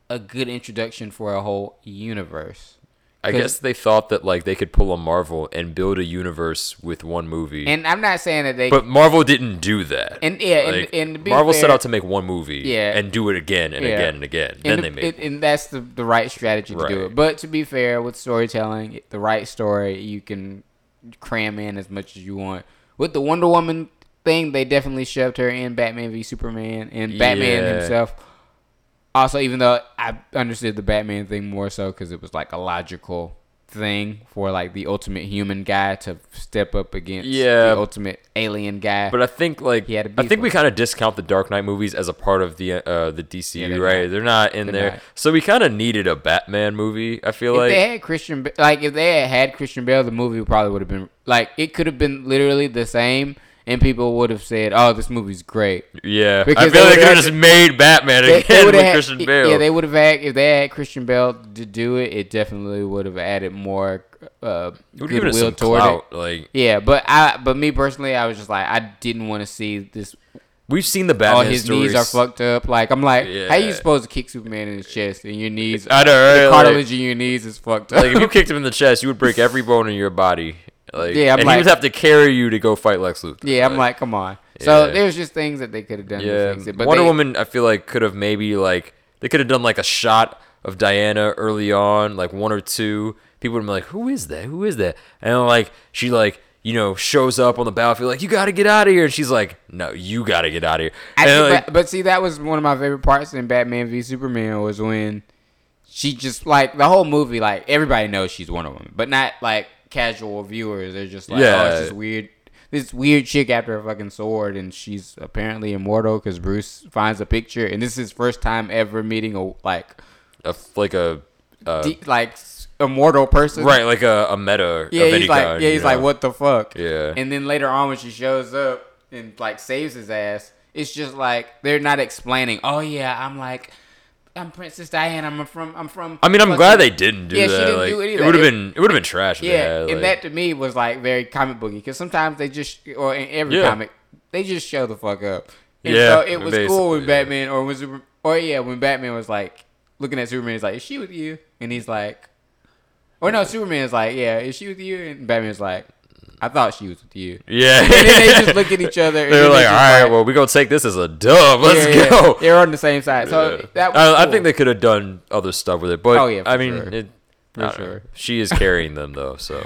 a good introduction for a whole universe. I guess they thought that they could pull a Marvel and build a universe with one movie. And I'm not saying that they... But Marvel didn't do that. And yeah, and to be Marvel fair, set out to make one movie and do it again and again and again. And then they made it. And that's the right strategy to do it. But to be fair, with storytelling, the right story, you can cram in as much as you want. With the Wonder Woman thing, they definitely shoved her in Batman v Superman and Batman himself. Also, even though I understood the Batman thing more so because it was a logical thing for the ultimate human guy to step up against the ultimate alien guy. But I think we kind of discount the Dark Knight movies as a part of the DCU, right? They're not in there. Not. So we kind of needed a Batman movie, I feel like. If they had Christian Bale, the movie probably would have been it could have been literally the same. And people would have said, oh, this movie's great. Yeah. Because I feel they could have just made Batman again with Christian Bale. Yeah, they would have had, if they had Christian Bale to do it, it definitely would have added more goodwill toward clout, it. Yeah, but me personally, I was just I didn't want to see this. We've seen the Batman stories. All his stories. Knees are fucked up. How are you supposed to kick Superman in his chest and your knees? I know, right? The cartilage in your knees is fucked up. If you kicked him in the chest, you would break every bone in your body. And he would have to carry you to go fight Lex Luthor. Yeah, I'm come on. So there's just things that they could have done. Yeah, but Wonder Woman, I feel could have maybe they could have done a shot of Diana early on, one or two. People would have been who is that? Who is that? And she shows up on the battlefield you got to get out of here. And she's no, you got to get out of here. But that was one of my favorite parts in Batman v Superman was when she just the whole movie everybody knows she's Wonder Woman, but not casual viewers. They're just it's just weird. this weird chick after a fucking sword, and she's apparently immortal because Bruce finds a picture, and this is his first time ever meeting a immortal person, right? Like a meta. Yeah, he's like, what the fuck? Yeah. And then later on, when she shows up and like saves his ass, it's just like they're not explaining. Oh yeah, I'm Princess Diana. I'm from. I mean, I'm glad they didn't do that. She didn't do anything. It would have been trash. Yeah, and that to me was like very comic booky, because sometimes they just, or in every comic, they just show the fuck up. And yeah, so it was cool when Batman when Batman was like looking at Superman, he's like, "Is she with you?" And he's like, "Or no," Superman is like, "Yeah, is she with you?" And Batman's like, "I thought she was with you." Yeah. And then they just look at each other. And they're like, all right, well, we're going to take this as a dub. Let's go. They're on the same side. So that was cool. I think they could have done other stuff with it. But, I mean, she is carrying them, though. So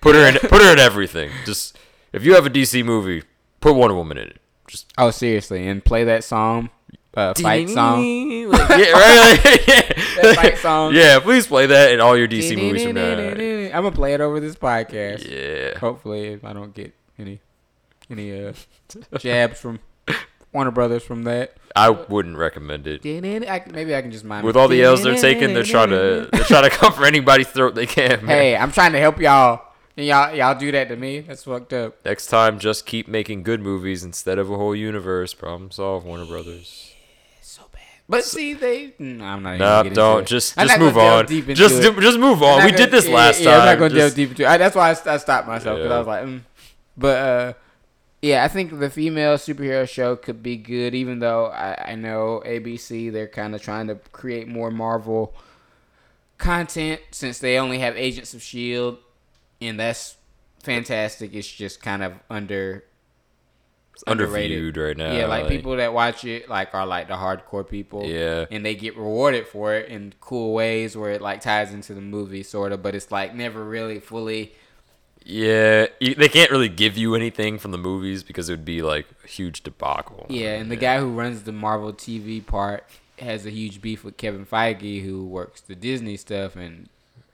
put her in everything. Just, if you have a DC movie, put Wonder Woman in it. Just seriously. And play that song. Fight song. That fight song. Yeah, please play that in all your DC movies from now. I'm gonna play it over this podcast. Yeah. Hopefully, if I don't get any jabs from Warner Brothers from that, I wouldn't recommend it. Maybe I can just mind with all the L's they're taking. They're trying to come for anybody's throat they can. Man. Hey, I'm trying to help y'all. And y'all do that to me. That's fucked up. Next time, just keep making good movies instead of a whole universe. Problem solved, Warner Brothers. But see, I'm not even gonna get into it. Just move on. Just move on. We did this last time. I'm not going to delve deep into it. That's why I stopped myself, because I was like, But, yeah, I think the female superhero show could be good, even though I know ABC, they're kind of trying to create more Marvel content since they only have Agents of S.H.I.E.L.D., and that's fantastic. It's just kind of underrated right now. Yeah, like people that watch it are like the hardcore people. Yeah. And they get rewarded for it in cool ways where it like ties into the movie sort of, but it's like never really fully. Yeah, they can't really give you anything from the movies because it would be like a huge debacle. Yeah, and the guy who runs the Marvel TV part has a huge beef with Kevin Feige, who works the Disney stuff, and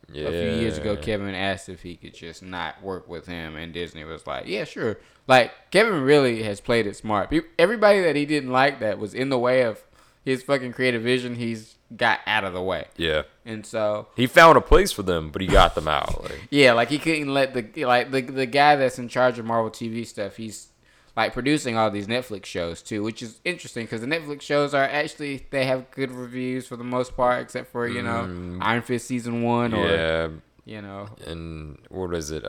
a few years ago Kevin asked if he could just not work with him, and Disney was like, yeah, sure. Like, Kevin really has played it smart. Everybody that he didn't like that was in the way of his fucking creative vision, he's got out of the way. Yeah. And so he found a place for them, but he got them out. He couldn't let the guy that's in charge of Marvel TV stuff, he's like producing all these Netflix shows too, which is interesting because the Netflix shows are actually, they have good reviews for the most part, except for, you know, Iron Fist season 1 or, you know. And what is it?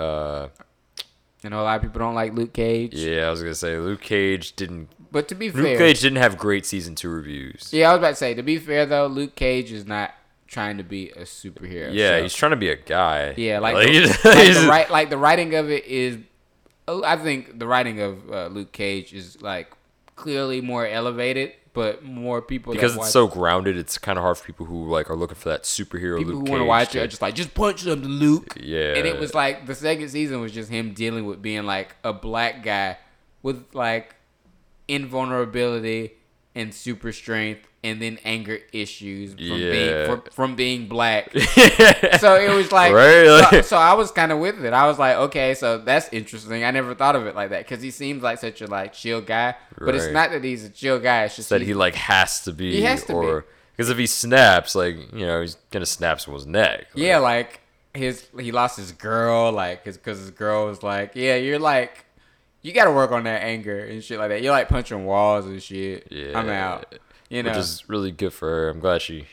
You know, a lot of people don't like Luke Cage. Yeah, I was going to say, But to be fair, Luke Cage didn't have great season 2 reviews. Yeah, I was about to say, to be fair, though, Luke Cage is not trying to be a superhero. Yeah, so he's trying to be a guy. Yeah, the writing of it is... I think the writing of Luke Cage is like clearly more elevated, but more people because it's so grounded. It's kind of hard for people who like are looking for that superhero. People Luke who want to watch it are just like, just punch something, Luke. Yeah, and it was like the second season was just him dealing with being like a black guy with like invulnerability and super strength, and then anger issues from being black. So it was like, right? so I was kind of with it. I was like, okay, so that's interesting. I never thought of it like that, because he seems like such a like chill guy, but it's not that he's a chill guy. It's just that he like has to be. He has to be, because if he snaps, like, you know, he's gonna snap someone's neck. Yeah, like he lost his girl, like because his girl was like, yeah, you're like. You gotta work on that anger and shit like that. You're like punching walls and shit. Yeah, I'm out. You know, which is really good for her. I'm glad she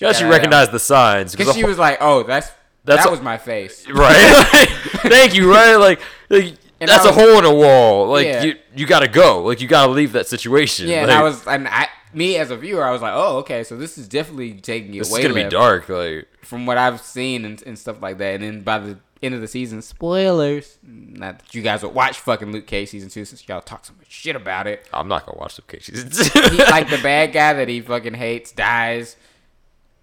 recognized the signs, because she was like, "Oh, that was my face." Right? Thank you. Right? Like that's a hole in a wall. Like you gotta go. Like you gotta leave that situation. Yeah. Like, and me as a viewer, I was like, "Oh, okay. So this is definitely taking it. This is gonna be dark." Like from what I've seen and stuff like that. And then by the end of the season, spoilers, not that you guys would watch fucking Luke Cage season 2 since y'all talk so much shit about it. I'm not gonna watch Luke Cage season 2. Like the bad guy that he fucking hates dies,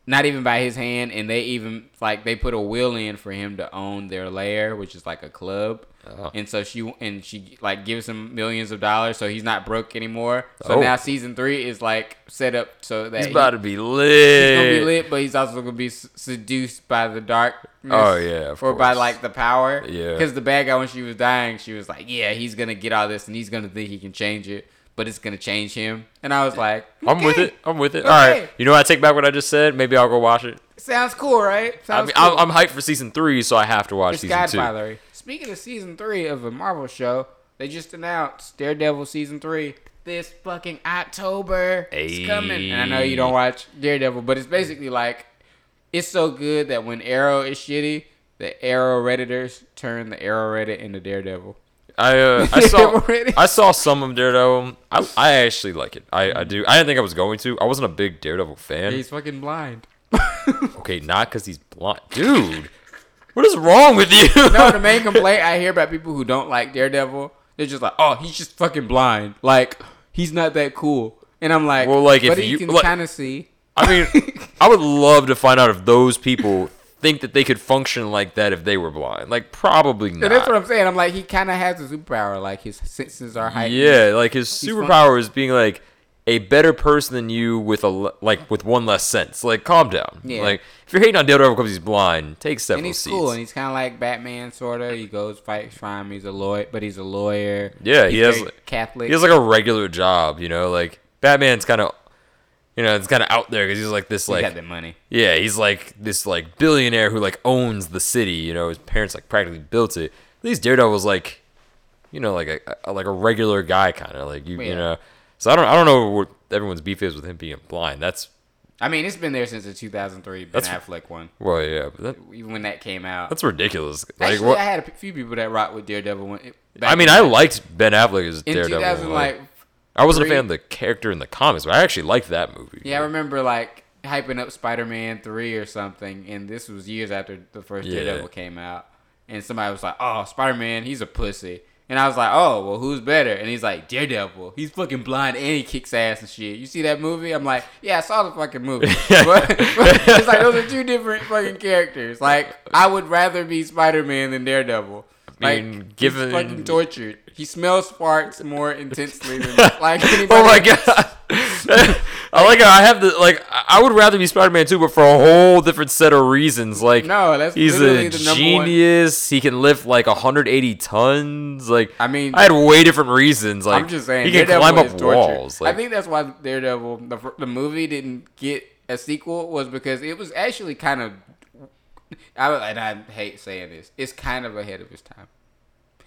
Not even by his hand, and they even, like, they put a will in for him to own their lair, which is like a club. Oh. And so she like gives him millions of dollars, so he's not broke anymore. So now season 3 is like set up so that he's about to be lit. He's gonna be lit, but he's also gonna be seduced by the darkness. Oh yeah, of course. By like the power. Yeah, because the bad guy, when she was dying, she was like, "Yeah, he's gonna get all this, and he's gonna think he can change it." But it's going to change him. And I was like, okay, I'm with it. Okay. All right. You know what? I take back what I just said. Maybe I'll go watch it. Sounds cool, right? Sounds cool. I'm hyped for season 3, so I have to watch season 2. Godfather. Speaking of season 3 of a Marvel show, they just announced Daredevil season 3 this fucking October. It's coming. And I know you don't watch Daredevil, but it's basically like, it's so good that when Arrow is shitty, the Arrow Redditors turn the Arrow Reddit into Daredevil. I saw some of Daredevil. I actually like it. I do. I didn't think I was going to. I wasn't a big Daredevil fan. He's fucking blind. Okay, not because he's blind, dude. What is wrong with you? No, the main complaint I hear about people who don't like Daredevil, they're just like, "Oh, he's just fucking blind. Like, he's not that cool." And I'm like, "Well, like, but if you can kind of see." I mean, I would love to find out if those people think that they could function like that if they were blind. Like, probably not. That's what I'm saying. I'm like, he kind of has a superpower. Like, his senses are heightened. Yeah, like, his superpower is being, like, a better person than you with a, like, with one less sense. Like, calm down. Yeah. Like, if you're hating on Daredevil because he's blind, take several seats. And he's cool, and he's kind of like Batman, sort of. He goes, fights crime. He's a lawyer. Yeah, he has, like, Catholic. He has, like, a regular job, you know? Like, Batman's kind of... You know, it's kind of out there because he's like this, like... He got that money. Yeah, he's like this, like, billionaire who, like, owns the city. You know, his parents, like, practically built it. At least Daredevil's, like, you know, like a regular guy, kind of. Like, you know... So I don't know what everyone's beef is with him being blind. That's... I mean, it's been there since the 2003 Ben Affleck one. Well, yeah, but that... Even when that came out. That's ridiculous. Actually, like, I had a few people that rocked with Daredevil. I liked Ben Affleck as Daredevil. In 2000, like... I wasn't a fan of the character in the comics, but I actually liked that movie. Yeah, I remember, like, hyping up Spider-Man 3 or something, and this was years after the first Daredevil came out. And somebody was like, "Oh, Spider-Man, he's a pussy." And I was like, "Oh, well, who's better?" And he's like, "Daredevil. He's fucking blind and he kicks ass and shit. You see that movie?" I'm like, "Yeah, I saw the fucking movie." But it's like, those are two different fucking characters. Like, I would rather be Spider-Man than Daredevil. I mean, like, given... he's fucking tortured. He smells farts more intensely than like anybody. Oh my god! I like how I have the like. I would rather be Spider-Man 2, but for a whole different set of reasons. Like, no, that's he's a genius. He can lift like 180 tons. Like, I mean, I had way different reasons. Like, I'm just saying, he can climb up walls. Like, I think that's why Daredevil, the movie, didn't get a sequel, was because it was actually kind of. I hate saying this. It's kind of ahead of its time.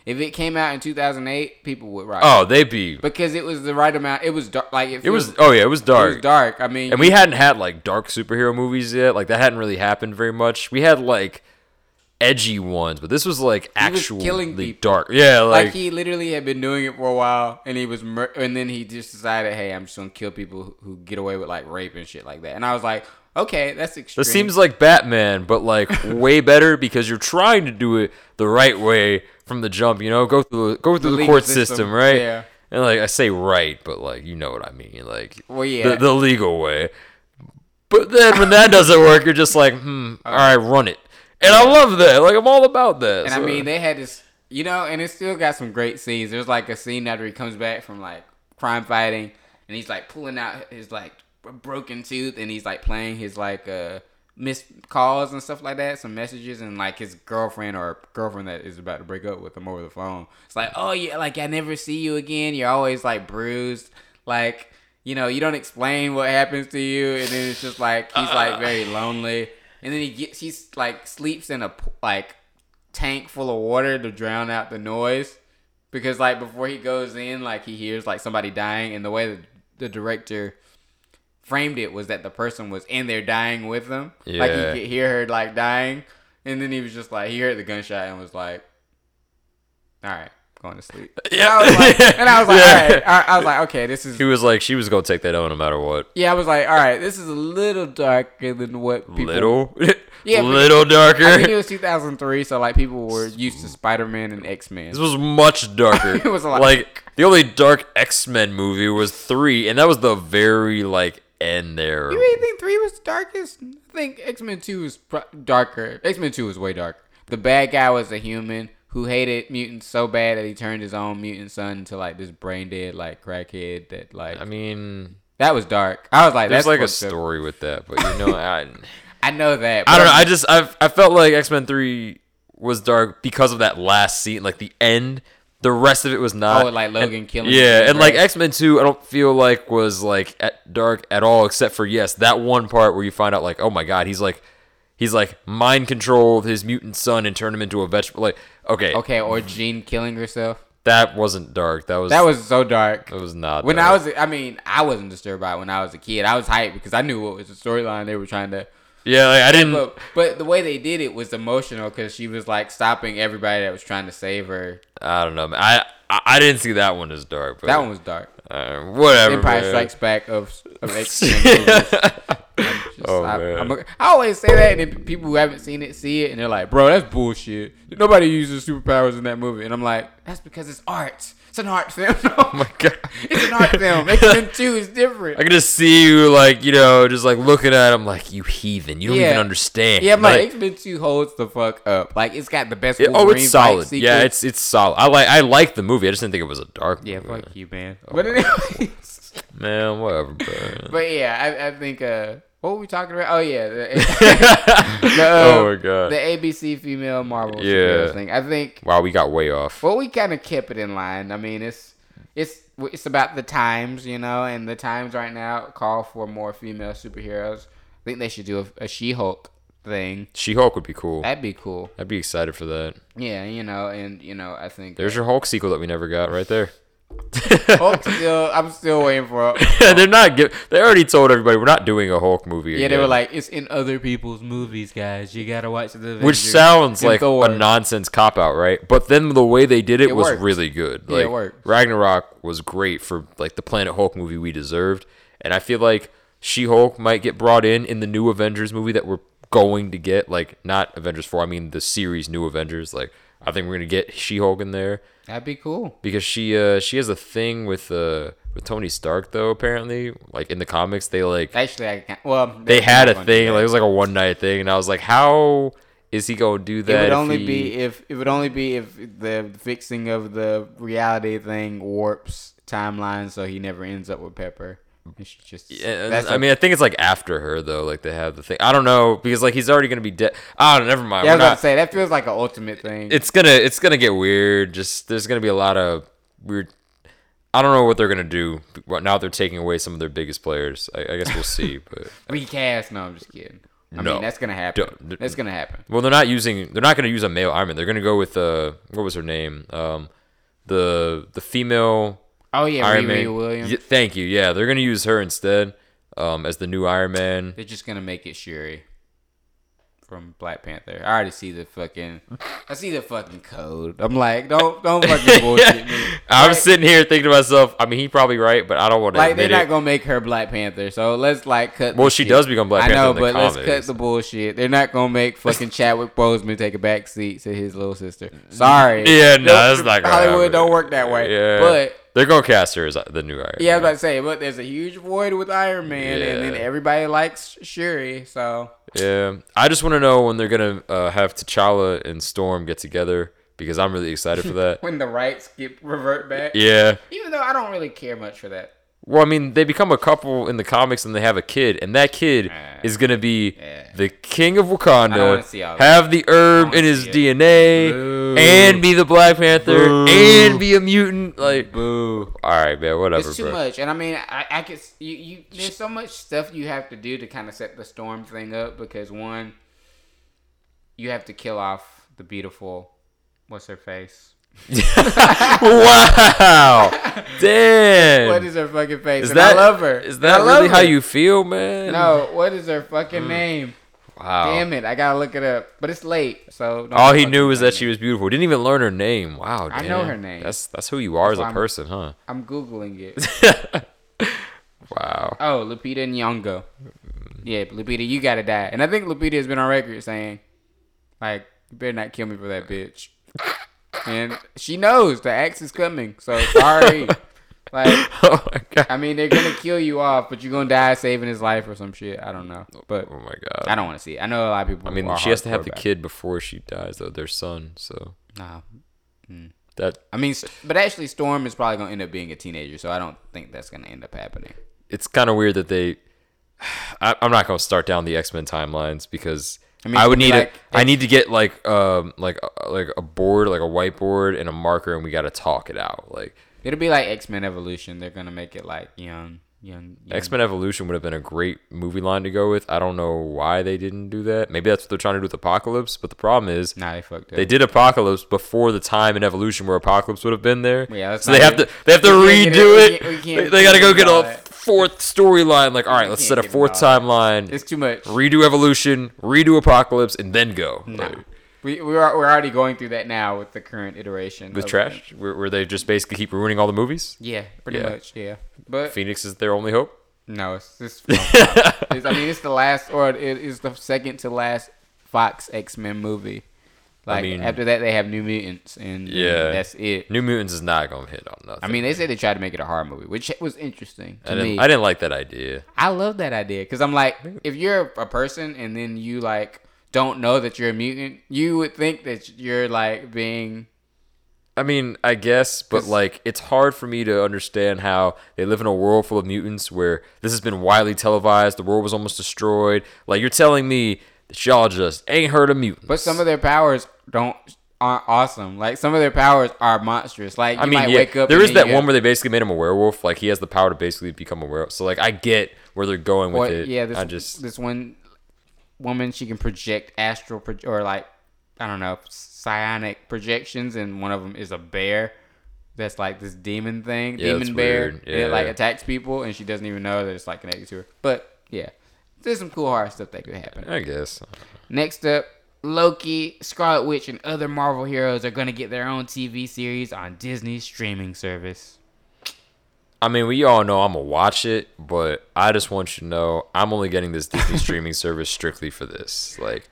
If it came out in 2008, people would rock. Oh, they'd be... Because it was the right amount. It was dark. Like, it was dark. It was dark. I mean... And we hadn't had, like, dark superhero movies yet. Like, that hadn't really happened very much. We had, like, edgy ones, but this was, like, actually dark. Yeah, like... Like, he literally had been doing it for a while, and he was... and then he just decided, "Hey, I'm just gonna kill people who get away with, like, rape and shit like that." And I was like... Okay, that's extreme. That seems like Batman, but like way better because you're trying to do it the right way from the jump. You know, go through the court system, right? Yeah. And like I say, right, but like you know what I mean, like well, yeah. the legal way. But then when that doesn't work, you're just like, all right, run it. And I love that. Like I'm all about that. And so. I mean, they had this, you know, and it still got some great scenes. There's like a scene after he comes back from like crime fighting, and he's like pulling out his like. A broken tooth, and he's like playing his like missed calls and stuff like that, some messages, and like his girlfriend that is about to break up with him over the phone. It's like, "Oh yeah, like I never see you again. You're always like bruised, like you know, you don't explain what happens to you." And then it's just like he's like very lonely, and then he's like sleeps in a like tank full of water to drown out the noise because like before he goes in, like he hears like somebody dying, and the way that the director framed it was that the person was in there dying with them. Yeah. Like, he could hear her, like, dying. And then he was just like, he heard the gunshot and was like, "All right, going to sleep." Yeah. And I was like, all right. I was like, okay, this is... He was like, she was going to take that on no matter what. Yeah, I was like, all right, this is a little darker than what people... Little? Yeah, little darker? I think it was 2003, so, like, people were used to Spider-Man and X-Men. This was much darker. It was a lot. Like, the only dark X-Men movie was 3, and that was the very, like... end there. You really think 3 was darkest? I think X-Men 2 was darker. X-Men 2 was way darker. The bad guy was a human who hated mutants so bad that he turned his own mutant son into like this brain dead like crackhead that like. I mean, that was dark. I was like, there's like a story with that, but you know, I know that. I don't know. I felt like X-Men 3 was dark because of that last scene, like the end. The rest of it was not. Oh, like Logan and, killing. Yeah, him, and right? Like X-Men 2, I don't feel like was like at dark at all, except for yes, that one part where you find out like, oh my god, he's like mind controlled his mutant son and turned him into a vegetable. Like, okay, or Jean killing herself. That wasn't dark. That was so dark. It was not. When dark. I wasn't disturbed by it when I was a kid. I was hyped because I knew what was the storyline they were trying to. Yeah, like, I didn't. But the way they did it was emotional because she was like stopping everybody that was trying to save her. I don't know, man. I didn't see that one as dark. But that one was dark. Whatever. Empire Strikes Back of X-Men. I always say that, and then people who haven't seen it see it, and they're like, "Bro, that's bullshit. Nobody uses superpowers in that movie." And I'm like, "That's because it's art. It's an art film." Oh my god, it's an art film. X-Men 2 is different. I can just see you, like, you know, just like looking at him, like, you heathen. You don't even understand. Yeah, but like, X-Men 2 holds the fuck up. Like, it's got the best. It's solid. Yeah, it's solid. I like the movie. I just didn't think it was a dark movie. Yeah, fuck you, man. Oh, but anyways, man, whatever, bro. But yeah, I think. What were we talking about? Oh yeah, oh my god, the ABC female Marvel thing. I think. Wow, we got way off. Well, we kind of kept it in line. I mean, it's about the times, you know, and the times right now call for more female superheroes. I think they should do a She-Hulk thing. She-Hulk would be cool. That'd be cool. I'd be excited for that. Yeah, I think there's your Hulk sequel that we never got right there. I'm still waiting for it. They already told everybody we're not doing a Hulk movie again. They were like, it's in other people's movies, guys, you gotta watch the Avengers. Which sounds like a nonsense cop out, right? But then the way they did it was really good. Like, it worked. Ragnarok was great for like the Planet Hulk movie we deserved, and I feel like She-Hulk might get brought in the new Avengers movie that we're going to get, like, not Avengers 4, I mean the series New Avengers. Like, I think we're gonna get She-Hulk in there. That'd be cool because she has a thing with Tony Stark, though. Apparently, like in the comics, they like actually they had a thing, like it was like a one night thing, and I was like, how is he gonna do that? It would only be if the fixing of the reality thing warps timeline, so he never ends up with Pepper. I think it's like after her though, like they have the thing. I don't know because like he's already gonna be dead. Oh, never mind. Yeah, I was about to say that feels like an ultimate thing. It's gonna get weird. Just there's gonna be a lot of weird. I don't know what they're gonna do now. They're taking away some of their biggest players. I guess we'll see. But recast? No, I'm just kidding. I mean that's gonna happen. That's gonna happen. Well, they're not gonna use a male Iron Man. They're gonna go with what was her name? The female. Oh, yeah, Iron Man. Williams. Thank you. Yeah, they're going to use her instead as the new Iron Man. They're just going to make it Shuri from Black Panther. I already see the fucking code. I'm like, don't fucking bullshit me. I'm sitting here thinking to myself, I mean, he probably right, but I don't want to admit it. They're not going to make her Black Panther, so let's cut Well, she shit. Does become Black Panther. I know, but let's cut the bullshit. They're not going to make fucking Chadwick Boseman take a back seat to his little sister. Sorry. Yeah, no, that's not going to happen. Hollywood don't work that way. Yeah. But... they're going to cast her as the new Iron Man. Yeah, I was about to say, but there's a huge void with Iron Man, and then everybody likes Shuri, so... yeah, I just want to know when they're going to have T'Challa and Storm get together, because I'm really excited for that. When the rights revert back? Yeah. Even though I don't really care much for that. Well, I mean, they become a couple in the comics, and they have a kid, and that kid is going to be the king of Wakanda, have the herb in his DNA... Ooh. And be the Black Panther, boo. And be a mutant, like, boo. All right, man, whatever. It's too much, and I mean, I could you. There's so much stuff you have to do to kind of set the Storm thing up because one, you have to kill off the beautiful, what's her face? Wow, damn. What is her fucking face? I love her. Is that really how you feel, man? No, what is her fucking name? Wow. Damn it, I gotta look it up. But it's late, so... all he knew is that she was beautiful. Didn't even learn her name. Wow, damn. I know her name. That's who you are as a person, huh? I'm Googling it. Wow. Oh, Lupita Nyong'o. Yeah, Lupita, you gotta die. And I think Lupita has been on record saying, like, you better not kill me for that bitch. And she knows the axe is coming, so sorry. Like, oh my God. I mean, they're gonna kill you off, but you're gonna die saving his life or some shit. I don't know, but oh my God, I don't want to see it. I know a lot of people. I mean, she has to have the kid before she dies, though, their son. So that. I mean, but actually, Storm is probably gonna end up being a teenager, so I don't think that's gonna end up happening. It's kind of weird that they. I'm not gonna start down the X-Men timelines because. I mean, I would need like, I need to get like a board, like a whiteboard and a marker, and we got to talk it out. Like it'll be like X-Men Evolution. They're gonna make it like young. X-Men Evolution would have been a great movie line to go with. I don't know why they didn't do that. Maybe that's what they're trying to do with Apocalypse. But the problem is, they fucked up. They did Apocalypse before the time in Evolution where Apocalypse would have been there. Well, yeah, so they have to redo it. They gotta go get a fourth storyline. Like, all right, let's set a fourth timeline. It's too much. Redo Evolution, redo Apocalypse, and then go. No. Like, We're already going through that now with the current iteration. With trash? Where they just basically keep ruining all the movies? Yeah, pretty much. But Phoenix is their only hope? No, it's just Fox. It's the last, or it is the second to last Fox X-Men movie. Like, after that, they have New Mutants, and that's it. New Mutants is not going to hit on nothing. I mean, they said they tried to make it a horror movie, which was interesting to me. I didn't like that idea. I love that idea, because I'm like, if you're a person, and then you, like, don't know that you're a mutant, you would think that you're like being. I mean, I guess, but like it's hard for me to understand how they live in a world full of mutants where this has been widely televised. The world was almost destroyed. Like you're telling me that y'all just ain't heard of mutants. But some of their powers aren't awesome. Like some of their powers are monstrous. Like you might wake up. There is that one where they basically made him a werewolf. Like he has the power to basically become a werewolf. So like I get where they're going with it. Yeah, this one woman, she can project psionic projections, and one of them is a bear that's like this demon thing, bear. Yeah. It like attacks people, and she doesn't even know that it's like connected to her. But yeah, there's some cool horror stuff that could happen, I guess. Next up, Loki, Scarlet Witch, and other Marvel heroes are going to get their own TV series on Disney's streaming service. I mean, we all know I'm going to watch it, but I just want you to know I'm only getting this Disney streaming service strictly for this. Like,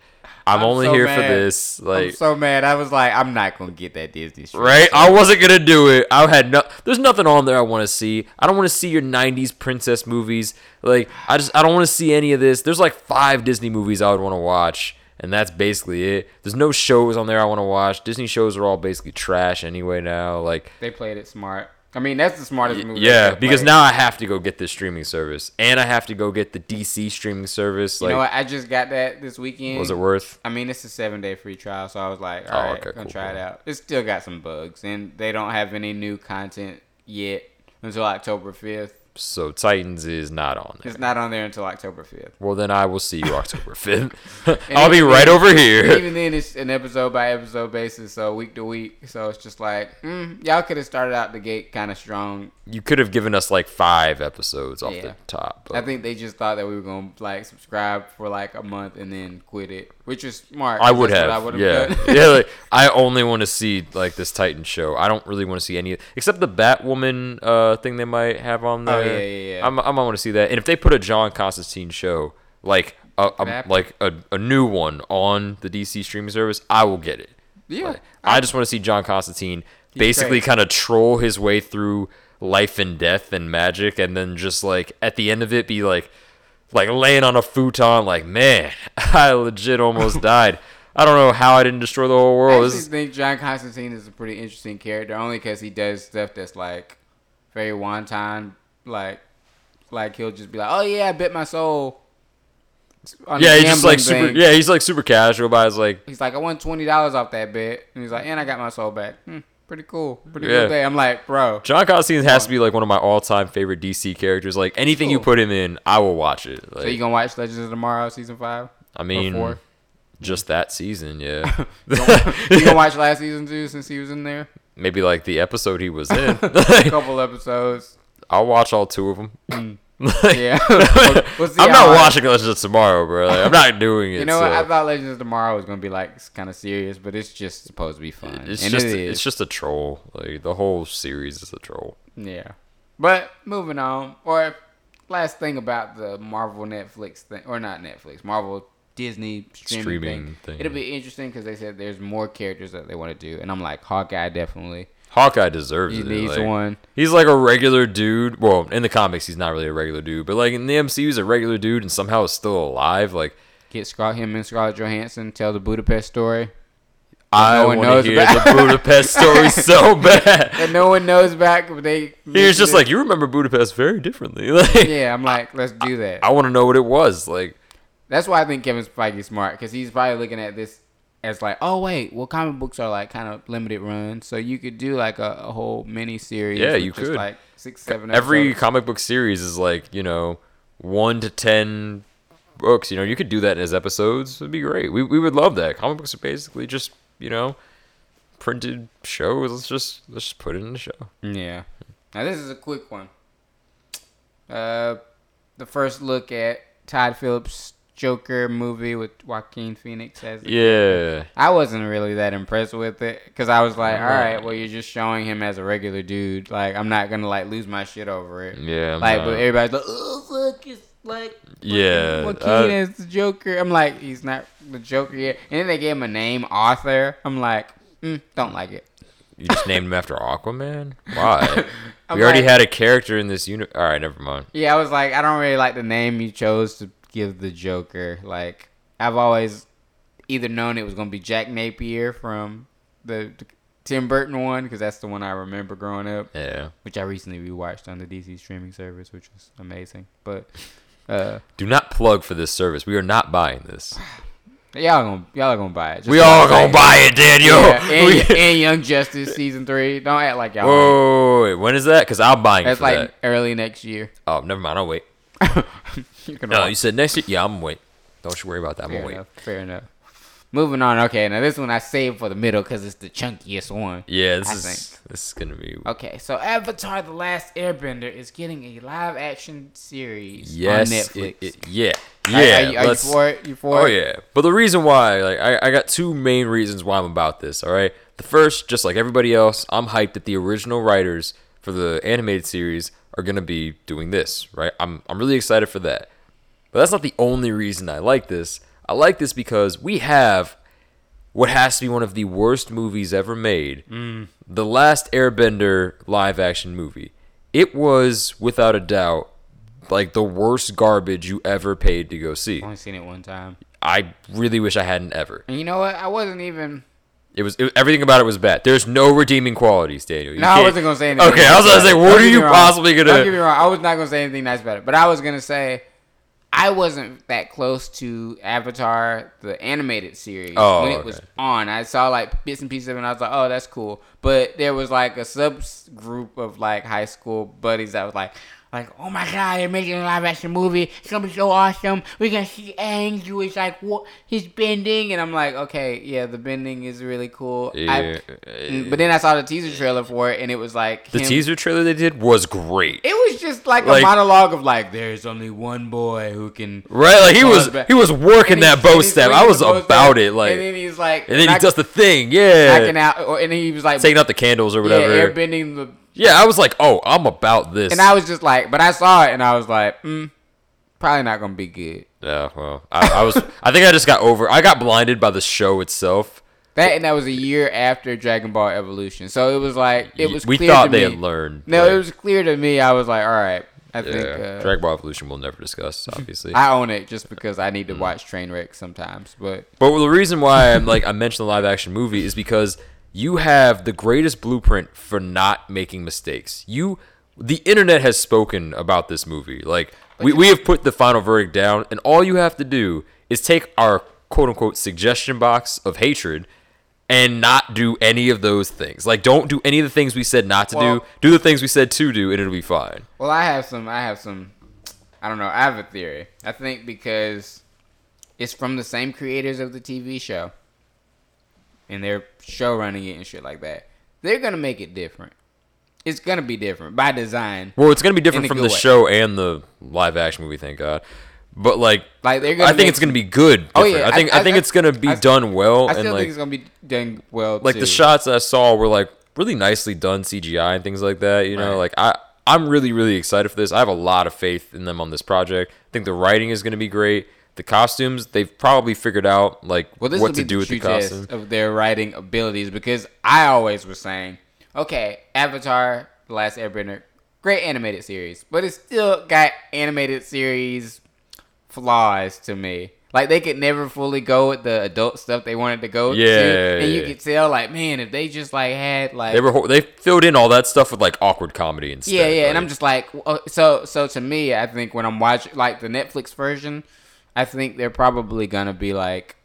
I'm only so here mad. For this. Like, I'm so mad. I was like, I'm not going to get that Disney streaming service. I wasn't going to do it. There's nothing on there I want to see. I don't want to see your 90s princess movies. Like, I don't want to see any of this. There's like 5 Disney movies I would want to watch, and that's basically it. There's no shows on there I want to watch. Disney shows are all basically trash anyway now. Like, they played it smart. I mean, that's the smartest movie. Yeah, because now I have to go get this streaming service, and I have to go get the DC streaming service. You know what? I just got that this weekend. Was it worth? I mean, it's a 7-day free trial, so I was like, all right, I'm going to try it out. It's still got some bugs, and they don't have any new content yet until October 5th. So Titans is not on there. It's not on there until October 5th. Well, then I will see you October 5th. I'll be right over here. Even then, it's an episode-by-episode basis, so week to week. So it's just like, y'all could have started out the gate kind of strong. You could have given us like 5 episodes off the top. But I think they just thought that we were going to like subscribe for like a month and then quit it, which is smart. I would have. Done. I only want to see like this Titan show. I don't really want to see any, except the Batwoman thing they might have on there. Yeah. I might want to see that. And if they put a John Constantine show, like a new one on the DC streaming service, I will get it. Yeah. Like, I just want to see John Constantine basically kind of troll his way through life and death and magic, and then just like at the end of it be like laying on a futon like, man, I legit almost died. I don't know how I didn't destroy the whole world. I actually think John Constantine is a pretty interesting character, only because he does stuff that's like very wanton. Like he'll just be like, "Oh yeah, I bet my soul." Yeah, he's just like super. Yeah, he's like super casual. But he's like, "I won $20 off that bet," and he's like, "And I got my soul back. Pretty cool, pretty good day." I'm like, bro, John Constantine has to be like one of my all-time favorite DC characters. Like anything you put him in, I will watch it. Like, so you gonna watch Legends of Tomorrow season 5? I mean, just that season, yeah. You gonna watch last season too, since he was in there? Maybe like the episode he was in. A couple episodes. I'll watch all 2 of them. Yeah. I'm not watching Legends of Tomorrow, bro. Like, I'm not doing it. You know what? I thought Legends of Tomorrow was going to be like kind of serious, but it's just supposed to be fun. It's just a troll. Like the whole series is a troll. Yeah. But moving on, or last thing about the Marvel Netflix thing, or not Netflix, Marvel Disney streaming thing. It'll be interesting because they said there's more characters that they want to do, and I'm like, Hawkeye definitely. Hawkeye deserves it. He needs one. He's like a regular dude. Well, in the comics, he's not really a regular dude, but like in the MCU, he's a regular dude and somehow is still alive. Like, get him and Scarlett Johansson tell the Budapest story. I want to hear the Budapest story so bad. And no one knows back. He's just like, you remember Budapest very differently. Like, yeah, I'm like, let's do that. I want to know what it was. Like, that's why I think Kevin Feige's smart, because he's probably looking at this as like, oh, wait, well, comic books are like kind of limited runs, so you could do like a whole mini series. Yeah, you could. Just like 6, 7 episodes. Every comic book series is like, 1 to 10 books. You could do that as episodes. It'd be great. We would love that. Comic books are basically just... printed shows. Let's just put it in the show. Yeah. Now this is a quick one. The first look at Todd Phillips' Joker movie with Joaquin Phoenix as the character. I wasn't really that impressed with it, because I was like, all right, well, you're just showing him as a regular dude. Like, I'm not gonna like lose my shit over it. Yeah. But everybody's like, oh fuck, it's like, Joaquin is the Joker. I'm like, he's not the Joker yet. And then they gave him a name, Arthur. I'm like, don't like it. You just named him after Aquaman? Why? We already had a character in this universe. All right, never mind. Yeah, I was like, I don't really like the name you chose to give the Joker. Like, I've always either known it was going to be Jack Napier from the Tim Burton one, because that's the one I remember growing up. Yeah. Which I recently rewatched on the DC streaming service, which was amazing. But... do not plug for this service. We are not buying this. Y'all are gonna buy it. Just we all gonna buy it, Daniel. Yeah, and Young Justice season 3. Don't act like y'all. Whoa, wait, when is that? Because I'll buy it. That's for like that. Early next year. Oh, never mind. I'll wait. You said next year. Yeah, I'm gonna wait. Don't you worry about that. I'm gonna wait. Fair enough. Moving on. Okay, now this one I saved for the middle because it's the chunkiest one. Yeah, this is gonna be okay. So Avatar: The Last Airbender is getting a live action series on Netflix. Are you for it? You for it? Oh yeah. But the reason why, like, I got two main reasons why I'm about this. All right. The first, just like everybody else, I'm hyped that the original writers for the animated series are gonna be doing this. Right. I'm really excited for that. But that's not the only reason I like this. I like this because we have what has to be one of the worst movies ever made. The Last Airbender live action movie. It was, without a doubt, like the worst garbage you ever paid to go see. I've only seen it one time. I really wish I hadn't ever. And you know what? I wasn't even... It was everything about it was bad. There's no redeeming qualities, Daniel. I wasn't going to say anything. Okay, I was going to say, what are you possibly going to... Don't get me wrong. I was not going to say anything nice about it. But I was going to say... I wasn't that close to Avatar, the animated series, when it was on. I saw like bits and pieces of it, and I was like, oh, that's cool. But there was like a subgroup of like high school buddies that was like, oh my God, they're making a live action movie. It's going to be so awesome. We're going to see Aang do his, like, his bending. And I'm like, okay, yeah, the bending is really cool. Yeah. But then I saw the teaser trailer for it, and it was like... The teaser trailer they did was great. It was just like a monologue of like, there's only one boy who can... Right, like he was working that bow step. I was about it. Like, and then he's like... And then he does the thing, yeah. Knocking out, and then he was like... Taking out the candles or whatever. Yeah, airbending the... Yeah, I was like, oh, I'm about this. And I was just like, but I saw it and I was like, probably not going to be good. Yeah, well, I think I just got I got blinded by the show itself. That was a year after Dragon Ball Evolution. So it was like, we thought they had learned. No, it was clear to me. I was like, all right, I think. Dragon Ball Evolution we'll never discuss, obviously. I own it just because I need to watch Trainwreck sometimes. But the reason why I'm like, I mentioned the live action movie is because you have the greatest blueprint for not making mistakes. The internet has spoken about this movie. Like, we have put the final verdict down, and all you have to do is take our quote-unquote suggestion box of hatred and not do any of those things. Like, don't do any of the things we said not to do. Do the things we said to do, and it'll be fine. Well, I don't know. I have a theory. I think because it's from the same creators of the TV show. And they're show running it and shit like that. They're going to make it different. It's going to be different by design. Well, it's going to be different from the show and the live action movie, thank God. But like they're gonna it's going to be good. Different. Oh, yeah. I think it's going to be done well. I still think it's going to be done well, too. Like the shots I saw were like really nicely done CGI and things like that. You know, like I'm really, really excited for this. I have a lot of faith in them on this project. I think the writing is going to be great. The costumes, they've probably figured out like what to do with the costumes. This will be the true test of their writing abilities, because I always was saying, Okay, Avatar, The Last Airbender, great animated series, but it's still got animated series flaws to me. Like, they could never fully go with the adult stuff they wanted to go to. And you could tell, like, man, if they just, like, had, like... They filled in all that stuff with, like, awkward comedy and stuff. Yeah, yeah, like, and I'm just like... So to me, I think when I'm watching, like, the Netflix version, I think they're probably going to be like,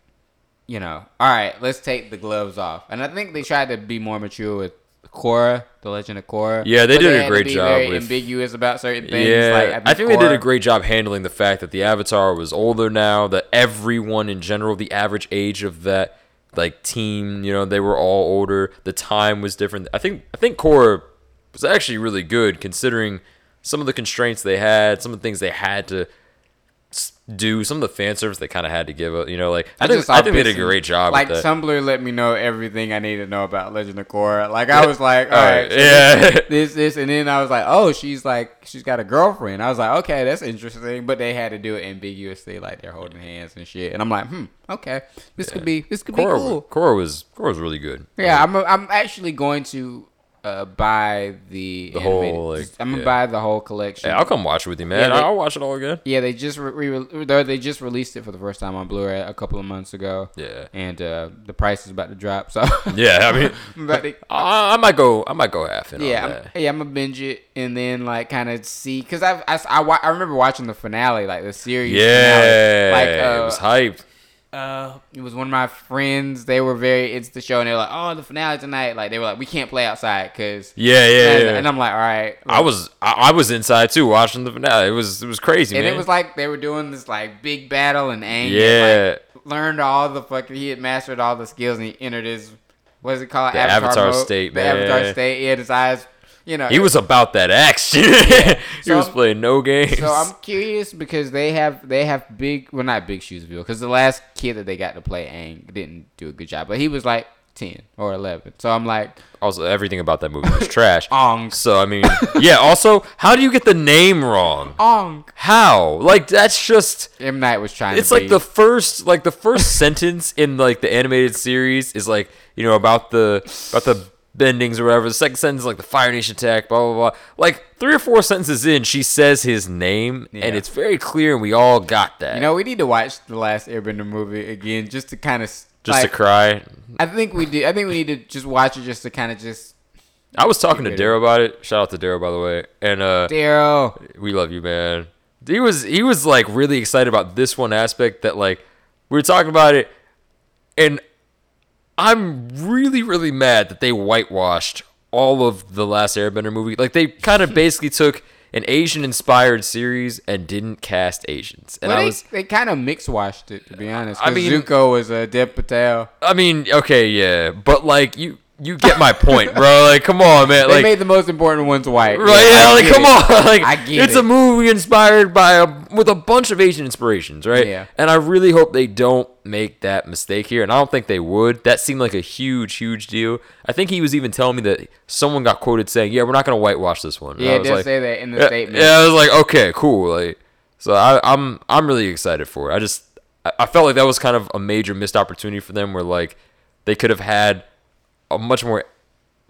you know, all right, let's take the gloves off. And I think they tried to be more mature with Korra, The Legend of Korra. Yeah, they did a great job. Very ambiguous about certain things. Yeah, like, I think they did a great job handling the fact that the Avatar was older now. That everyone in general, the average age of that like team, you know, they were all older. The time was different. I think Korra was actually really good considering some of the constraints they had, some of the things they had to do, some of the fan service they kind of had to give up, you know, like I think they did a great job. Like with that. Tumblr let me know everything I needed to know about Legend of Korra. Like I was like, all right, yeah, this, and then I was like, oh, she's got a girlfriend. I was like, okay, that's interesting, but they had to do it ambiguously, like they're holding hands and shit. And I'm like, okay, this could be cool. Korra was really good. Yeah, I'm actually going to buy the whole. Like, I'm gonna buy the whole collection. Yeah, I'll come watch it with you, man. Yeah, I'll watch it all again. Yeah, they just they just released it for the first time on Blu-ray a couple of months ago. Yeah, and the price is about to drop. So yeah, I mean, I might go half in. Yeah, I'm gonna binge it and then like kind of see because I remember watching the finale, like the series. Yeah, finale. Like, it was hyped. It was one of my friends. They were very into the show, and they were like, "Oh, the finale tonight!" Like they were like, "We can't play outside because yeah." And I'm like, "All right." Like, I was inside too, watching the finale. It was crazy, and man. It was like they were doing this like big battle and Aang. Yeah, like, learned all the fucking. He had mastered all the skills, and he entered his what is it called? The Avatar state, man. The Avatar state. He had his eyes. You know, he was about that action. Yeah. he was playing no games. So I'm curious because they have big, well, not big shoes to fill because the last kid that they got to play Aang didn't do a good job, but he was like 10 or 11. So I'm like, also everything about that movie was trash. Ong. So I mean, yeah. Also, how do you get the name wrong? Ong. How? Like that's just M. Night was trying. It's to like the first sentence in like the animated series is like you know about the bendings or whatever. The second sentence is like the Fire Nation attack, blah blah blah. Like 3 or 4 sentences in, she says his name, and it's very clear, and we all got that. You know, we need to watch the Last Airbender movie again just to kind of to cry. I think we do. I think we need to just watch it just to kind of just. I was talking to Darryl about it. Shout out to Darryl, by the way, and Darryl, we love you, man. He was like really excited about this one aspect that like we were talking about it, and. I'm really, really mad that they whitewashed all of the Last Airbender movie. Like, they kind of basically took an Asian-inspired series and didn't cast Asians. And well, they kind of mix-washed it, to be honest. I mean, Zuko was a Dev Patel. I mean, okay, yeah. But, like, you get my point, bro. Like, come on, man. They like, made the most important ones white. Right, yeah, like, come on. Like, I get it's a movie inspired by with a bunch of Asian inspirations, right? Yeah. And I really hope they don't make that mistake here, and I don't think they would. That seemed like a huge deal. I think he was even telling me that someone got quoted saying, yeah, we're not going to whitewash this one. And yeah, it does like, say that in the statement. Yeah, I was like, okay, cool. Like, so I'm really excited for it. I felt like that was kind of a major missed opportunity for them where, like, they could have had a much more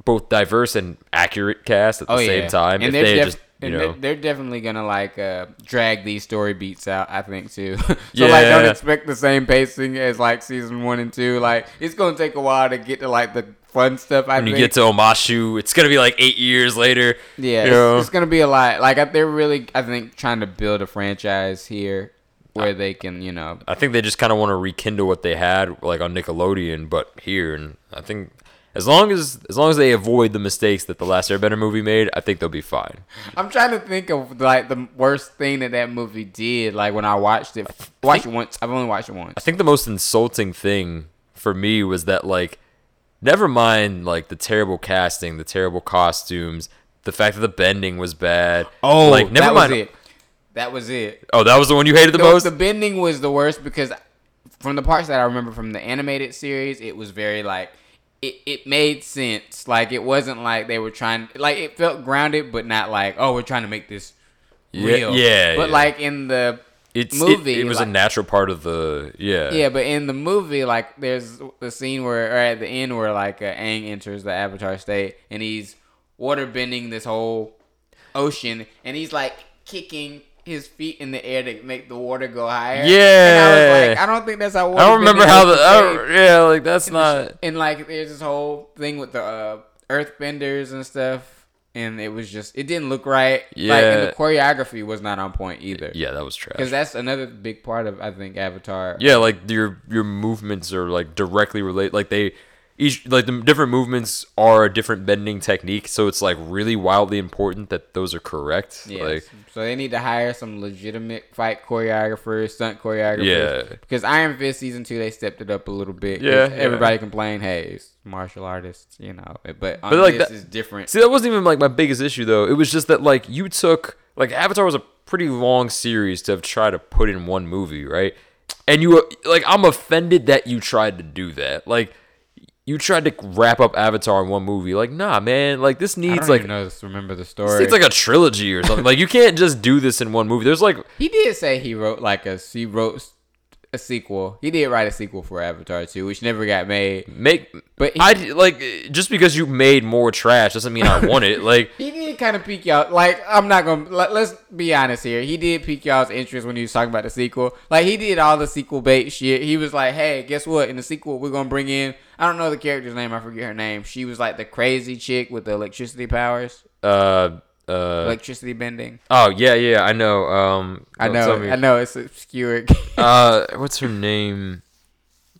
both diverse and accurate cast at the same time. And if they just... And they're definitely going to, like, drag these story beats out, I think, too. So, yeah. Like, don't expect the same pacing as, like, season 1 and 2. Like, it's going to take a while to get to, like, the fun stuff, I think. When you get to Omashu, it's going to be, like, 8 years later. Yeah, it's going to be a lot. Like, they're really, I think, trying to build a franchise here where they can, you know. I think they just kind of want to rekindle what they had, like, on Nickelodeon, but here. And I think... As long as they avoid the mistakes that the Last Airbender movie made, I think they'll be fine. I'm trying to think of like the worst thing that movie did. Like when I watched it, I've only watched it once. I think the most insulting thing for me was that like, never mind like the terrible casting, the terrible costumes, the fact that the bending was bad. Oh, like never mind. That was it. Oh, that was the one you hated the most? The bending was the worst because from the parts that I remember from the animated series, it was very like. It made sense. Like, it wasn't like they were trying... Like, it felt grounded, but not like, oh, we're trying to make this real. Yeah, but, like, in the movie. It was like, a natural part of the, yeah. Yeah, but in the movie, like, there's the scene where, or at the end where, like, Aang enters the Avatar state, and he's waterbending this whole ocean, and he's, like, kicking his feet in the air to make the water go higher. Yeah. And I was like, I don't think that's how water. I don't remember how yeah, like, that's and not. And, like, there's this whole thing with the earthbenders and stuff. And it was just, it didn't look right. Yeah. Like, and the choreography was not on point either. Yeah, that was trash. Because that's another big part of, I think, Avatar. Yeah, like, your movements are, like, directly related. Like, they, each, like, the different movements are a different bending technique. So it's, like, really wildly important that those are correct. Yes. Like, so they need to hire some legitimate fight choreographers, stunt choreographers. Yeah. Because Iron Fist Season 2, they stepped it up a little bit. Yeah. Everybody complained, hey, it's martial artists, you know, but like, this that is different. See, that wasn't even like my biggest issue though. It was just that like you took like Avatar was a pretty long series to have tried to put in one movie, right? And you like I'm offended that you tried to do that. Like you tried to wrap up Avatar in one movie. Like nah, man. Like this needs I don't like even know this, remember the story. It's like a trilogy or something. Like you can't just do this in one movie. There's like he did say he wrote a sequel. He did write a sequel for Avatar 2, which never got made. Just because you made more trash doesn't mean I want it. Like he did kind of pique y'all. Like I'm not gonna. Let's be honest here. He did pique y'all's interest when he was talking about the sequel. Like he did all the sequel bait shit. He was like, "Hey, guess what? In the sequel, we're gonna bring in I don't know the character's name. I forget her name. She was like the crazy chick with the electricity powers." Electricity bending. Oh yeah, I know. I know. It's obscure. What's her name?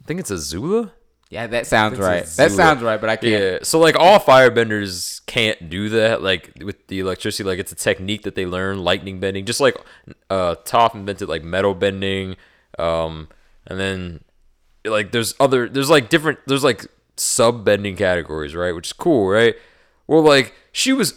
I think it's Azula. Yeah, that sounds right. Azula. That sounds right, but I can't. Yeah. So like all firebenders can't do that. Like with the electricity, like it's a technique that they learn. Lightning bending, just like Toph invented like metal bending. And then like there's like sub bending categories, right? Which is cool, right? Well, like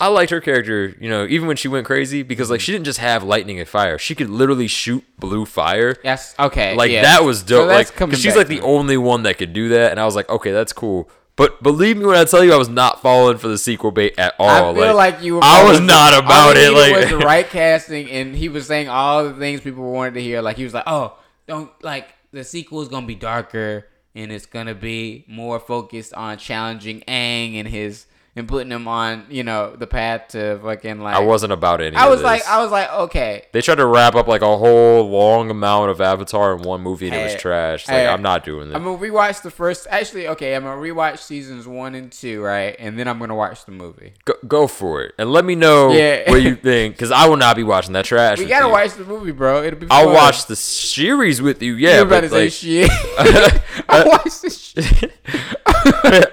I liked her character, you know, even when she went crazy, because like she didn't just have lightning and fire. She could literally shoot blue fire. Yes. Okay. Like that was dope. So like, cause she's like the only one that could do that. And I was like, okay, that's cool. But believe me when I tell you, I was not falling for the sequel bait at all. I feel like you were I was not about it. Like it was the right casting, and he was saying all the things people wanted to hear. Like he was like, oh, don't like the sequel is gonna be darker, and it's gonna be more focused on challenging Aang and his. And putting him on, you know, the path to fucking like. I wasn't about it. I was like, okay. They tried to wrap up like a whole long amount of Avatar in one movie, and it was trash. Like I'm not doing that. I'm gonna rewatch the first. Actually, okay, I'm gonna rewatch seasons 1 and 2, right? And then I'm gonna watch the movie. Go for it, and let me know what you think, because I will not be watching that trash. We gotta watch the movie, bro. It'll be. I'll watch the series with you. Yeah, but like, shit. I watched the shit.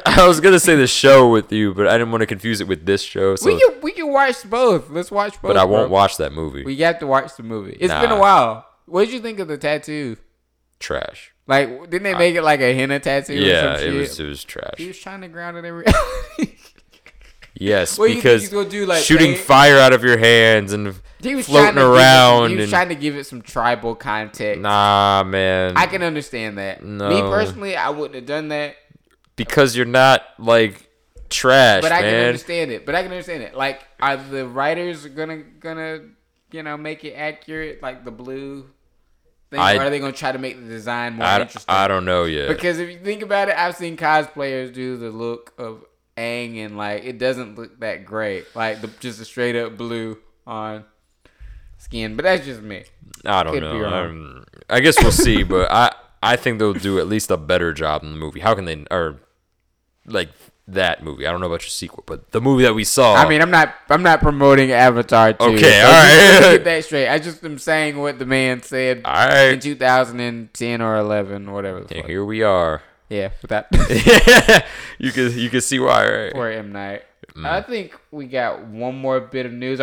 I was gonna say the show with you, but I didn't want to confuse it with this show. So we can watch both. Let's watch both. But I won't watch that movie. We have to watch the movie. It's been a while. What did you think of the tattoo? Trash. Like, didn't they make it like a henna tattoo? Yeah, or some shit? It was trash. He was trying to ground it every. Yes, what because he's gonna do, like, shooting fire out of your hands and floating around. He was trying to give it some tribal context. Nah, man. I can understand that. No. Me personally, I wouldn't have done that. Because you're not, like, trash, but I can understand it. Like, are the writers gonna you know, make it accurate? Like, the blue thing? Or are they gonna try to make the design more interesting? I don't know yet. Because if you think about it, I've seen cosplayers do the look of Aang, and, like, it doesn't look that great. Like, just a straight-up blue on skin. But that's just me. I don't know. I guess we'll see, but I think they'll do at least a better job in the movie. How can they... Or, like, that movie. I don't know about your sequel, but the movie that we saw... I mean, I'm not promoting Avatar 2. Okay, so all right. Get that straight. I just am saying what the man said in 2010 or 11 or whatever. And here we are. Yeah, with that. You can see why, right? Or M. Night. I think we got one more bit of news.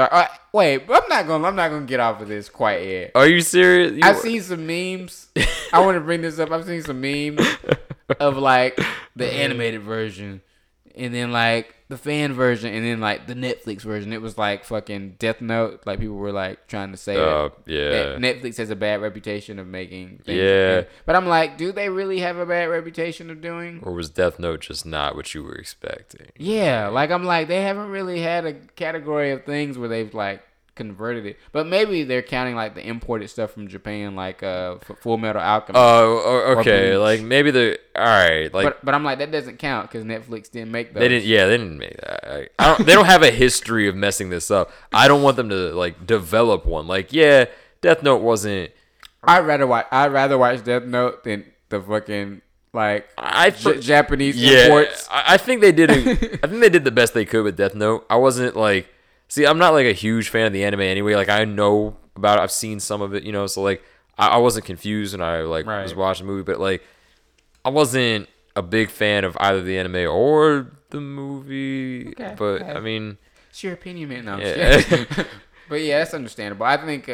Wait, I'm not gonna get off of this quite yet. Are you serious? I've seen some memes. I want to bring this up. I've seen some memes of like the animated version, and then like the fan version, and then like the Netflix version. It was like fucking Death Note. Like people were like trying to say that Netflix has a bad reputation of making things. Yeah. But I'm like, do they really have a bad reputation of doing? Or was Death Note just not what you were expecting? Yeah. Like I'm like, they haven't really had a category of things where they've like converted it. But maybe they're counting like the imported stuff from Japan, like Full Metal Alchemist. Oh, okay. Like maybe the all right. Like, but I'm like that doesn't count because Netflix didn't make those. They didn't. Yeah, they didn't make that. They don't have a history of messing this up. I don't want them to like develop one. Like yeah, Death Note wasn't. I'd rather watch Death Note than the fucking. Like Japanese imports. I think they did. I think they did the best they could with Death Note. I wasn't like, see, I'm not like a huge fan of the anime anyway. Like I know about it. I've seen some of it, you know. So like, I wasn't confused when I like was watching the movie, but like, I wasn't a big fan of either the anime or the movie. Okay, but okay. I mean, it's your opinion, man. No, yeah. But yeah, that's understandable. I think.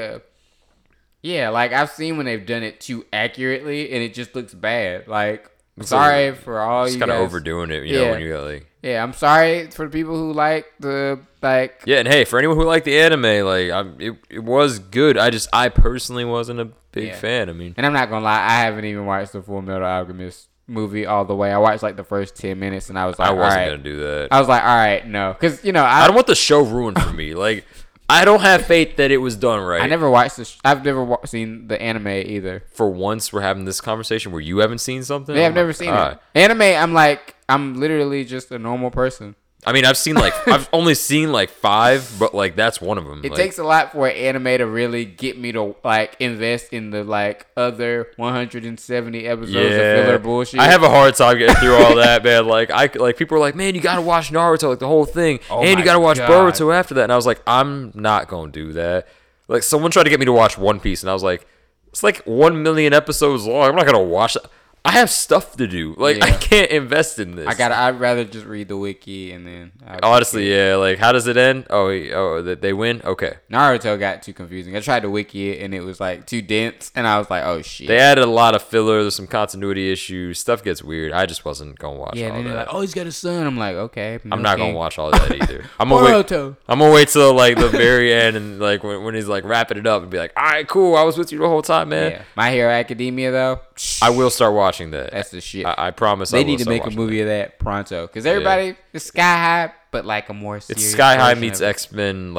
Yeah, like I've seen when they've done it too accurately, and it just looks bad. Like. I'm sorry for all you guys. Just kind of overdoing it, you know, when you got like... Yeah, I'm sorry for the people who like the, like... Yeah, and hey, for anyone who liked the anime, like, it was good. I personally wasn't a big fan, I mean... And I'm not gonna lie, I haven't even watched the Full Metal Alchemist movie all the way. I watched, like, the first 10 minutes, and I was like, I wasn't gonna do that. I was like, all right, no. Because, you know, I don't want the show ruined for me. Like, I don't have faith that it was done right. I never watched this. I've never seen the anime either. For once, we're having this conversation where you haven't seen something. Yeah, I've never seen it. Anime, I'm literally just a normal person. I mean, I've only seen like 5, but like that's one of them. It takes a lot for an anime to really get me to like invest in the like other 170 episodes of filler bullshit. I have a hard time getting through all that, man. Like people are like, man, you gotta watch Naruto, like the whole thing, and you gotta watch Boruto after that. And I was like, I'm not gonna do that. Like someone tried to get me to watch One Piece, and I was like, it's like 1 million episodes long. I'm not gonna watch that. I have stuff to do. Like, I can't invest in this. I'd rather just read the wiki and then... Honestly, like, how does it end? Oh, they win? Okay. Naruto got too confusing. I tried to wiki it, and it was, like, too dense. And I was like, oh, shit. They added a lot of filler. There's some continuity issues. Stuff gets weird. I just wasn't going to watch all that. Yeah, they're like, oh, he's got a son. I'm like, okay. I'm not going to watch all that either. I'm going to wait till, like, the very end and, like, when he's, like, wrapping it up and be like, all right, cool. I was with you the whole time, man. Yeah. My Hero Academia, though. I will start watching that. That's the shit. I promise. They need to make a movie of that pronto, because everybody is Sky High, but like a more serious. It's Sky High meets X-Men,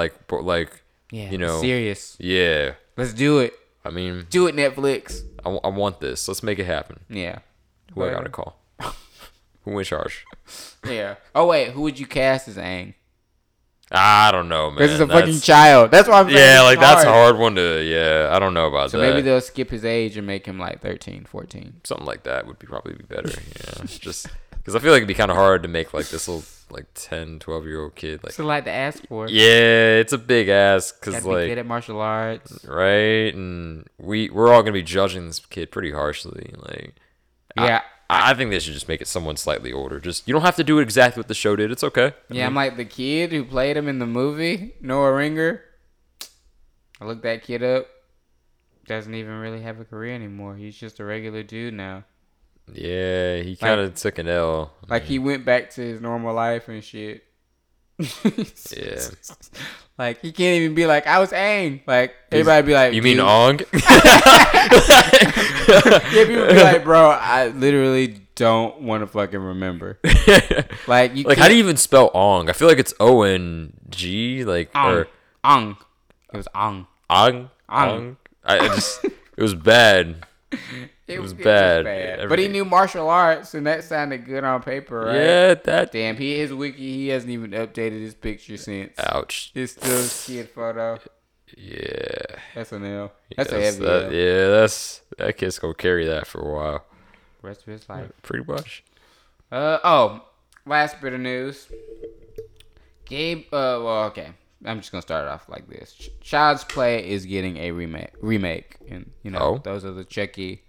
you know, serious. Yeah, let's do it. I mean, do it, Netflix. I want this. Let's make it happen. Yeah. Who I gotta call? Who in charge? Yeah. Oh wait, who would you cast as Aang? I don't know, man. Because it's a fucking child. That's why I'm saying that's a hard one to... Yeah, I don't know about that. So maybe they'll skip his age and make him like 13, 14. Something like that would probably be better. Yeah, just... Because I feel like it'd be kind of hard to make like this little like 10, 12-year-old kid. Like, it's a lot to ask for. Yeah, it's a big ask. Because gotta be good at martial arts. Right? And we're all going to be judging this kid pretty harshly. Like, yeah. I think they should just make it someone slightly older. Just, you don't have to do exactly what the show did. It's okay. I mean, I'm like the kid who played him in the movie, Noah Ringer. I looked that kid up. Doesn't even really have a career anymore. He's just a regular dude now. Yeah, he kind of took an L. Like he went back to his normal life and shit. Yeah. Like he can't even be like, I was Aang. Like everybody be like, you mean Aang? Yeah, people be like, bro, I literally don't want to fucking remember. Like you. Like how do you even spell Aang? I feel like it's O-N-G. Like Aang. Or Aang. It was Aang. Aang. Aang. I just. It was bad. It was bad. Yeah, but he knew martial arts, and that sounded good on paper, right? Yeah, that. Damn, his wiki, he hasn't even updated his picture since. Ouch. It's still his kid photo. Yeah. That's an L. That's a heavy L. Yeah, that kid's going to carry that for a while. Rest of his life. Yeah, pretty much. Last bit of news. Okay. I'm just going to start it off like this. Child's Play is getting a remake. And, you know, those are the Chucky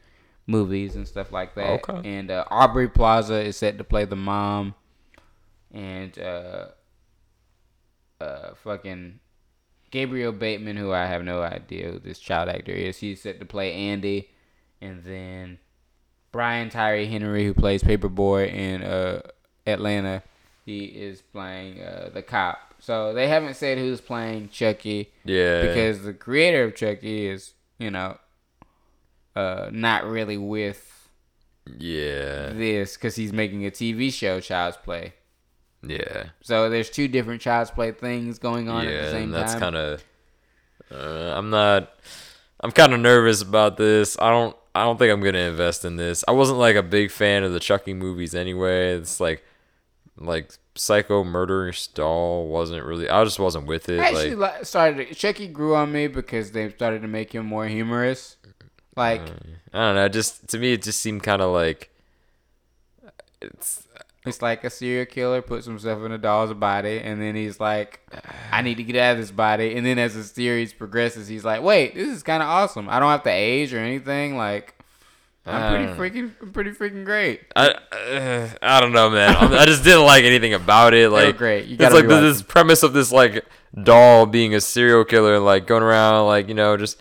movies and stuff like that. Okay. And Aubrey Plaza is set to play the mom. And fucking Gabriel Bateman, who I have no idea who this child actor is, he's set to play Andy. And then Brian Tyree Henry, who plays Paperboy in Atlanta, he is playing the cop. So they haven't said who's playing Chucky. Yeah. Because the creator of Chucky is, you know, not really with this because he's making a TV show, Child's Play. Yeah. So there's 2 different Child's Play things going on at the same time. Yeah, that's kind of... I'm kind of nervous about this. I don't think I'm gonna invest in this. I wasn't like a big fan of the Chucky movies anyway. It's like Psycho Murdering Doll wasn't really. I just wasn't with it. I actually started. Chucky grew on me because they started to make him more humorous. Like I don't know. Just to me, it just seemed kind of like it's like a serial killer puts himself in a doll's body, and then he's like, I need to get out of this body. And then as the series progresses, he's like, wait, this is kind of awesome. I don't have to age or anything. Like, I'm pretty freaking great. I don't know, man. I just didn't like anything about it. Like, great. You gotta it's like this premise of this like doll being a serial killer and like going around like, you know, just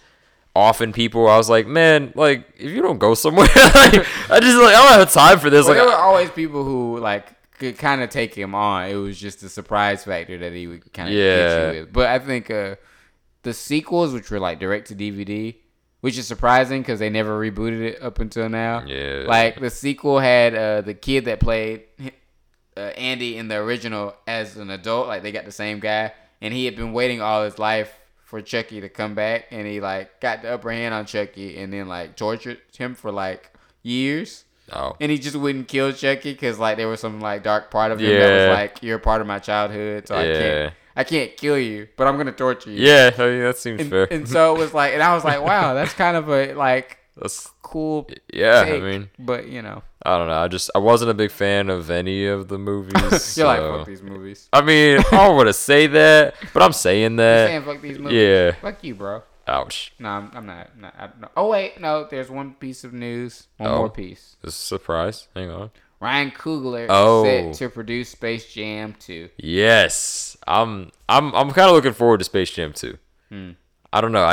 offing people. I was like, man, like if you don't go somewhere, like, I don't have time for this. Well, like there were always people who like could kind of take him on. It was just the surprise factor that he would kind of get you with. But I think the sequels, which were like direct to DVD, which is surprising because they never rebooted it up until now. Yeah, like the sequel had the kid that played Andy in the original as an adult. Like they got the same guy, and he had been waiting all his life for Chucky to come back, and he like got the upper hand on Chucky and then like tortured him for like years. Oh. And he just wouldn't kill Chucky because like there was some like dark part of him that was like, you're a part of my childhood, so I can't kill you, but I'm gonna torture you. Yeah, I mean, that seems fair. And so it was like, and I was like, wow, that's kind of a like that's cool. Yeah, take, I mean, but you know, I don't know. I wasn't a big fan of any of the movies. You're like, fuck these movies. I mean, I don't want to say that, but I'm saying that. You're saying fuck these movies. Yeah. Fuck you, bro. Ouch. No, I'm not. Oh, wait. No, there's one piece of news. One more piece. This is a surprise. Hang on. Ryan Coogler is set to produce Space Jam 2. Yes. I'm kind of looking forward to Space Jam 2. I don't know.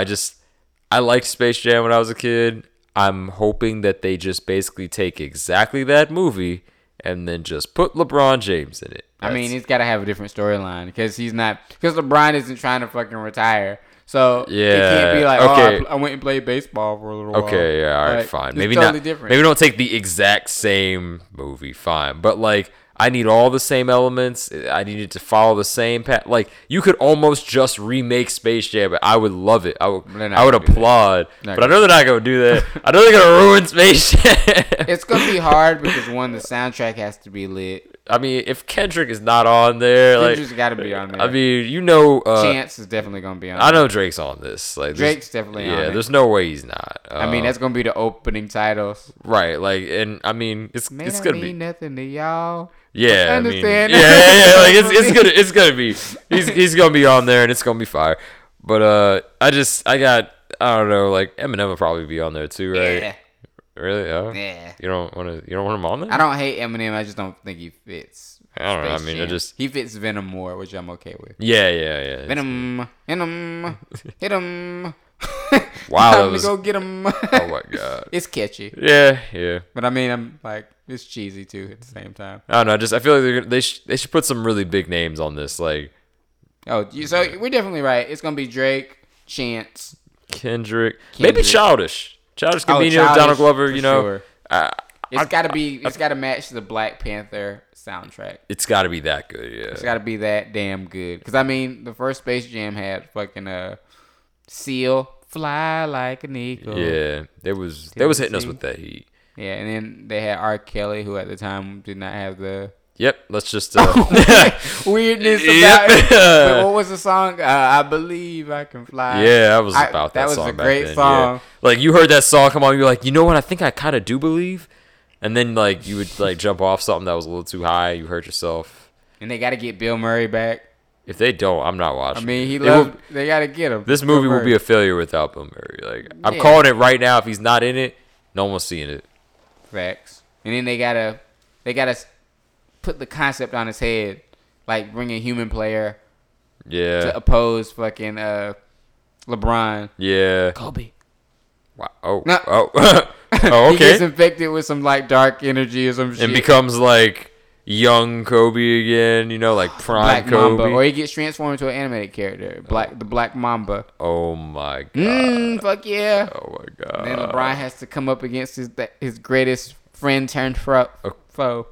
I liked Space Jam when I was a kid. I'm hoping that they just basically take exactly that movie and then just put LeBron James in it. I mean, he's got to have a different storyline because because LeBron isn't trying to fucking retire. So it can't be like, I went and played baseball for a little while. Okay, yeah, all right, fine. Maybe totally not. Different. Maybe don't take the exact same movie, fine. But like, I need all the same elements. I needed to follow the same path. Like, you could almost just remake Space Jam. I would love it. I would applaud. But I know they're not gonna do that. I know they're gonna ruin Space Jam. It's gonna be hard because one, the soundtrack has to be lit. I mean, if Kendrick is not on there, Kendrick's got to be on there. I mean, you know, Chance is definitely gonna be on. I know Drake's on this. Like, Drake's definitely on. Yeah, there's no way he's not. I mean, that's gonna be the opening titles, right? Like, and I mean, it's gonna mean be nothing to y'all. Yeah, I understand. I mean, yeah. Like, it's gonna be. He's gonna be on there, and it's gonna be fire. But I don't know. Like, Eminem will probably be on there too, right? Yeah. Really? Oh. Yeah. You don't want him on there? I don't hate Eminem. I just don't think he fits. I don't know. I mean, he fits Venom more, which I'm okay with. Yeah. Venom, hit him. Wow, time to go get him. Oh my god. It's catchy. Yeah. But I mean, I'm like, it's cheesy too at the same time. I don't know. I feel like they should put some really big names on this. Like, so we're definitely right. It's gonna be Drake, Chance, Kendrick. Maybe Childish. Childish Gambino, Donald Glover, you know. Sure. It's got to match the Black Panther soundtrack. It's got to be that good, yeah. It's got to be that damn good. Because, I mean, the first Space Jam had fucking Seal, Fly Like an Eagle. Yeah, they was hitting us with that heat. Yeah, and then they had R. Kelly, who at the time did not have the... Yep, let's just... weirdness about it. But what was the song? I Believe I Can Fly. Yeah, I was about that song back then. That was a great song. Yeah. Like, you heard that song come on, you're like, you know what? I think I kind of do believe. And then, like, you would, like, jump off something that was a little too high. You hurt yourself. And they got to get Bill Murray back. If they don't, I'm not watching. I mean, they got to get him. This movie will be a failure without Bill Murray. Like, I'm calling it right now. If he's not in it, no one's seeing it. Facts. And then they got to put the concept on his head, like bring a human player to oppose fucking LeBron. Yeah. Kobe. Wow. Oh. No. Oh. Oh, okay. He gets infected with some like dark energy or some shit. And becomes like young Kobe again, you know, like prime Black Kobe. Mamba. Or he gets transformed into an animated character, the Black Mamba. Oh my god. Fuck yeah. Oh my god. And then LeBron has to come up against his greatest friend turned foe.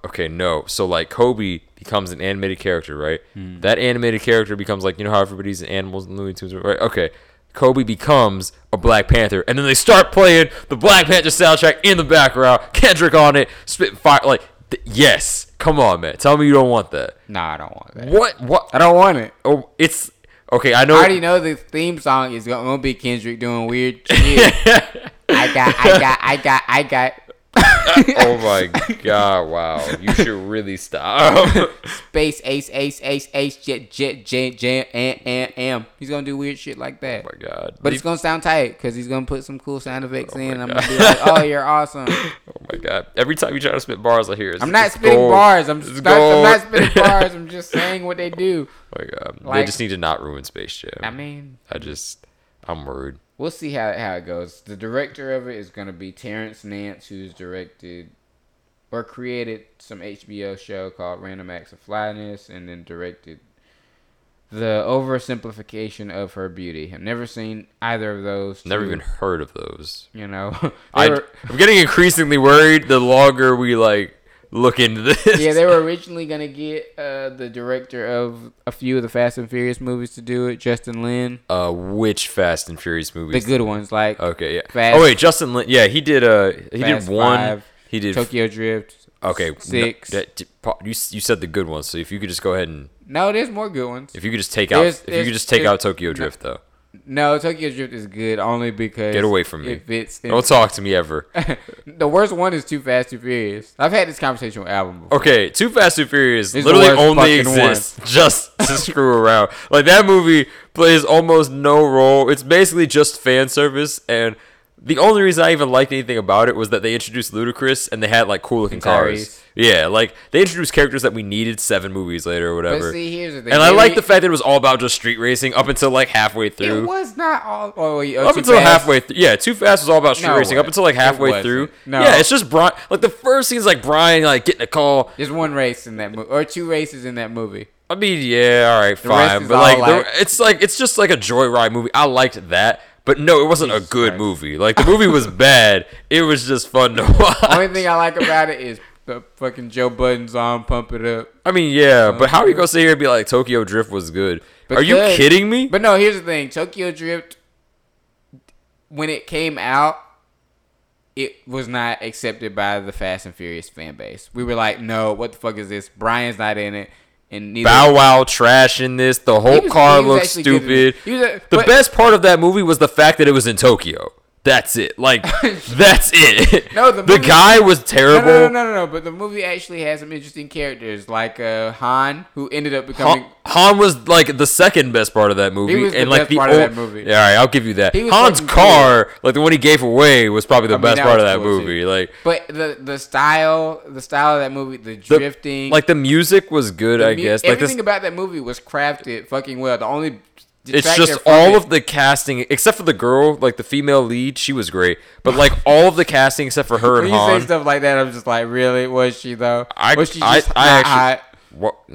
Okay, no. So like Kobe becomes an animated character, right? That animated character becomes like, you know how everybody's animals and Looney Tunes, right? Okay. Kobe becomes a Black Panther, and then they start playing the Black Panther soundtrack in the background. Kendrick on it, spit fire. Like, yes, come on, man. Tell me you don't want that. Nah, I don't want that. What? I don't want it. Oh, it's okay. I know. I already know the theme song is gonna be Kendrick doing weird shit. I got. Oh my god! Wow, you should really stop. Space ace jet am. He's gonna do weird shit like that. Oh my god! But it's gonna sound tight because he's gonna put some cool sound effects in. And I'm gonna be like, "Oh, you're awesome." Oh my god! Every time you try to spit bars, I hear it. I'm not spitting bars. I'm not spitting bars. I'm just saying what they do. Oh my god! Like, they just need to not ruin Space Jam. I mean, I'm worried. We'll see how it goes. The director of it is going to be Terrence Nance, who's directed or created some HBO show called Random Acts of Flyness, and then directed The Oversimplification of Her Beauty. I've never seen either of those. Never even heard of those. You know? I'm getting increasingly worried the longer we, look into this. Yeah, they were originally going to get the director of a few of the Fast and Furious movies to do it, Justin Lin. Which Fast and Furious movies? The good ones, okay, yeah. Justin Lin. Yeah, he did. He Fast did one. 5, he did Tokyo Drift. Okay, 6. You said the good ones, so if you could just go ahead and. No, there's more good ones. If you could just take out Tokyo Drift though. No, Tokyo Drift is good only because... Get away from me. It fits in. Don't talk to me ever. The worst one is Too Fast, Too Furious. I've had this conversation with Alvin before. Okay, Too Fast, Too Furious literally only exists just to screw around. That movie plays almost no role. It's basically just fan service, and the only reason I even liked anything about it was that they introduced Ludacris, and they had, cool-looking cars. Yeah, they introduced characters that we needed 7 movies later or whatever. But see, here's the thing. And I like the fact that it was all about just street racing up until, halfway through. It was not all... up until halfway through. Yeah, Too Fast was all about street racing up until, halfway through. No. Yeah, it's just Brian... the first scene's, Brian, getting a call. There's one race in that movie, or 2 races in that movie. I mean, yeah, all right, fine. But, it's just, a joyride movie. I liked that. But no, it wasn't a good movie. The movie was bad. It was just fun to watch. The only thing I like about it is the fucking Joe Budden's on Pump It Up. I mean, yeah, but how are you going to sit here and be like, Tokyo Drift was good? Are you kidding me? But no, here's the thing. Tokyo Drift, when it came out, it was not accepted by the Fast and Furious fan base. We were like, no, what the fuck is this? Brian's not in it. And Bow Wow trash in this. The whole car looks stupid. The best part of that movie was the fact that it was in Tokyo. That's it. That's it. No, the guy was terrible. No. But the movie actually has some interesting characters, Han, who ended up becoming. Han was the second best part of that movie. He was the best part of that movie. Yeah, all right, I'll give you that. Han's car, the one he gave away, was probably the best part of that movie. But the style of that movie, the drifting, the music was good. I guess everything about that movie was crafted fucking well. The only. It's just all of the casting, except for the girl, the female lead, she was great. But, all of the casting, except for her and Han. When you say stuff like that, I'm just like, really? Was she, though? Was she just hot?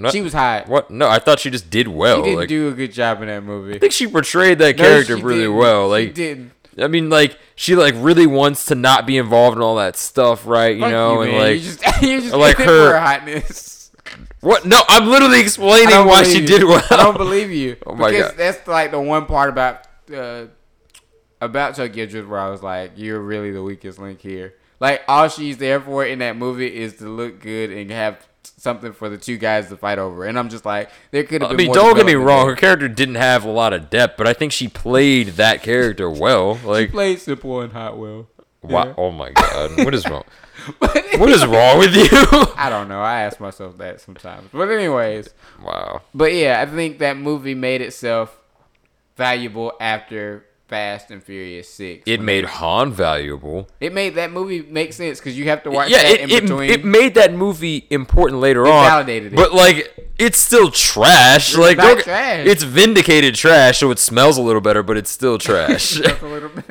She was hot. What? No, I thought she just did well. She didn't do a good job in that movie. I think she portrayed that character really well. She didn't. I mean, she, really wants to not be involved in all that stuff, right? You're just her hotness. What? No, I'm literally explaining why she did well. I don't believe you. Oh my god, that's the one part about Tokyo Drift where I was like, you're really the weakest link here. All she's there for in that movie is to look good and have something for the two guys to fight over. And I'm just like, there could have been. I mean, more don't get me wrong. Her character didn't have a lot of depth, but I think she played that character well. She played simple and hot well. Wow. Yeah. Oh my god, what is wrong? What is wrong with you? I don't know. I ask myself that sometimes. But anyways. Wow. But yeah, I think that movie made itself valuable after Fast and Furious 6. It made Han valuable. It made that movie make sense because you have to watch in between. It made that movie important later on. It validated it. But it's still trash. It's not trash. It's vindicated trash, so it smells a little better, but it's still trash. It smells a little better.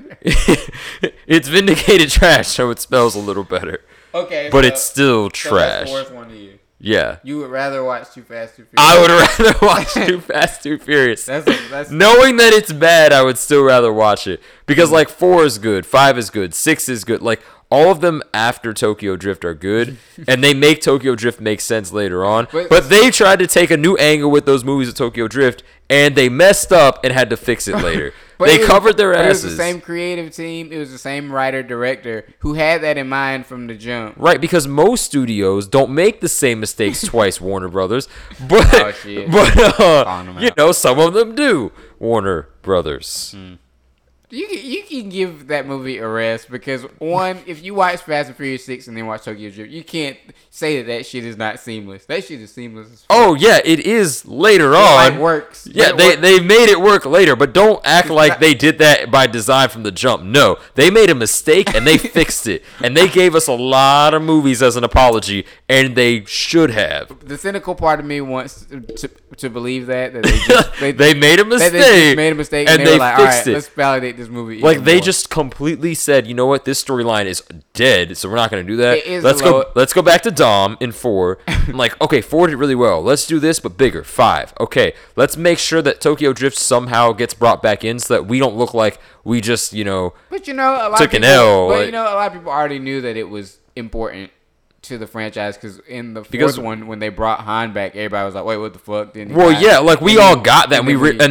It's vindicated trash, so it smells a little better. Okay, but it's still trash. That's the worst one to you. Yeah. You would rather watch Too Fast, Too Furious. I would rather watch Too Fast, Too Furious. Knowing that it's bad, I would still rather watch it. Because 4 is good, 5 is good, 6 is good. All of them after Tokyo Drift are good. And they make Tokyo Drift make sense later on. But they tried to take a new angle with those movies of Tokyo Drift. And they messed up and had to fix it later. But they covered their asses. It was the same creative team. It was the same writer-director who had that in mind from the jump. Right, because most studios don't make the same mistakes twice, Warner Brothers. But, you know, some of them do, Warner Brothers. Mm. You can give that movie a rest because, one, if you watch Fast and Furious 6 and then watch Tokyo Drift, you can't say that that shit is not seamless. That shit is seamless as fuck. Oh, yeah, it is later on. It works. Yeah, they made it work later, but don't act like they did that by design from the jump. No, they made a mistake and they fixed it. And they gave us a lot of movies as an apology, and they should have. The cynical part of me wants to believe that they just... They made a mistake. They made a mistake and they were like, all right, let's validate this movie. Like, they just completely said, you know what, this storyline is dead, so we're not going to do that. Let's go back to Dom in 4. I'm like, okay, 4 did really well. Let's do this, but bigger. 5. Okay, let's make sure that Tokyo Drift somehow gets brought back in so that we don't look like we just, you know, but you know, took an L. But, you know, a lot of people already knew that it was important to the franchise because in the fourth one, when they brought Han back, everybody was like, wait, what the fuck? And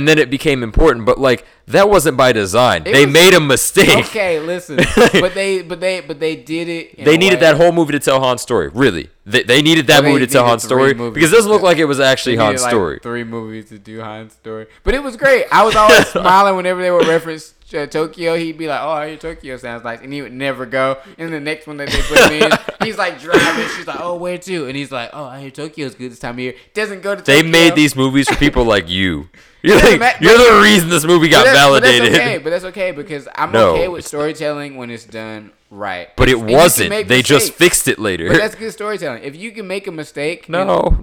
then it became important, but like, that wasn't by design. They made a mistake. Okay, listen. but they did it. They needed that whole movie to tell Han's story. Really, they needed that movie to tell Han's story because it doesn't look like it was actually Han's story. Three movies to do Han's story, but it was great. I was always smiling whenever they would reference Tokyo. He'd be like, "Oh, your Tokyo sounds nice," and he would never go. And the next one that they put him in, he's like driving. She's like, "Oh, where to?" And he's like, "Oh, I hear Tokyo's good this time of year." Doesn't go to Tokyo. They made these movies for people like you. You're the reason this movie got validated. But that's okay because I'm okay with storytelling when it's done right. But it wasn't. They just fixed it later. But that's good storytelling. If you can make a mistake. No.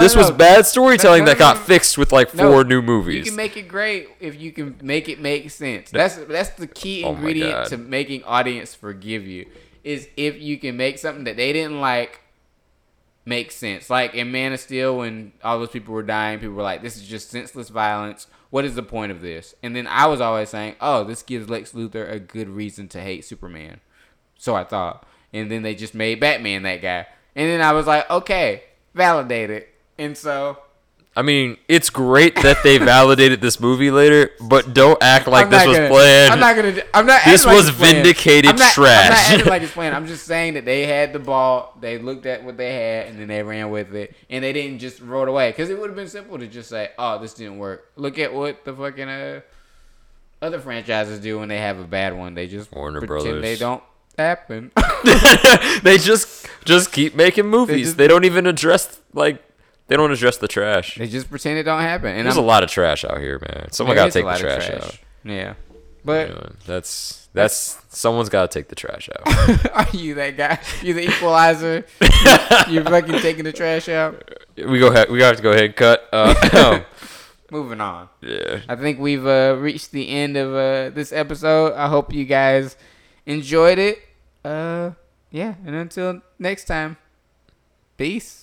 This was bad storytelling that got fixed with like four new movies. You can make it great if you can make it make sense. That's the key ingredient to making audience forgive you is if you can make something that they didn't like make sense. Like in Man of Steel, when all those people were dying, people were like, this is just senseless violence. What is the point of this? And then I was always saying, oh, this gives Lex Luthor a good reason to hate Superman. So I thought. And then they just made Batman that guy. And then I was like, okay, validate it. And so... I mean, it's great that they validated this movie later, but don't act like this was planned. This was vindicated trash. I'm not acting like it's planned. I'm just saying that they had the ball, they looked at what they had, and then they ran with it, and they didn't just roll it away. Because it would have been simple to just say, oh, this didn't work. Look at what the fucking other franchises do when they have a bad one. They just Warner Brothers. They don't happen. They just keep making movies. They don't even address, like... They don't address the trash. They just pretend it don't happen. And there's a lot of trash out here, man. Someone got to take the trash out. Yeah. But you know, that's someone's got to take the trash out. Are you that guy? You the equalizer? You're fucking taking the trash out? We have to go ahead and cut. Moving on. Yeah. I think we've reached the end of this episode. I hope you guys enjoyed it. Yeah. And until next time, peace.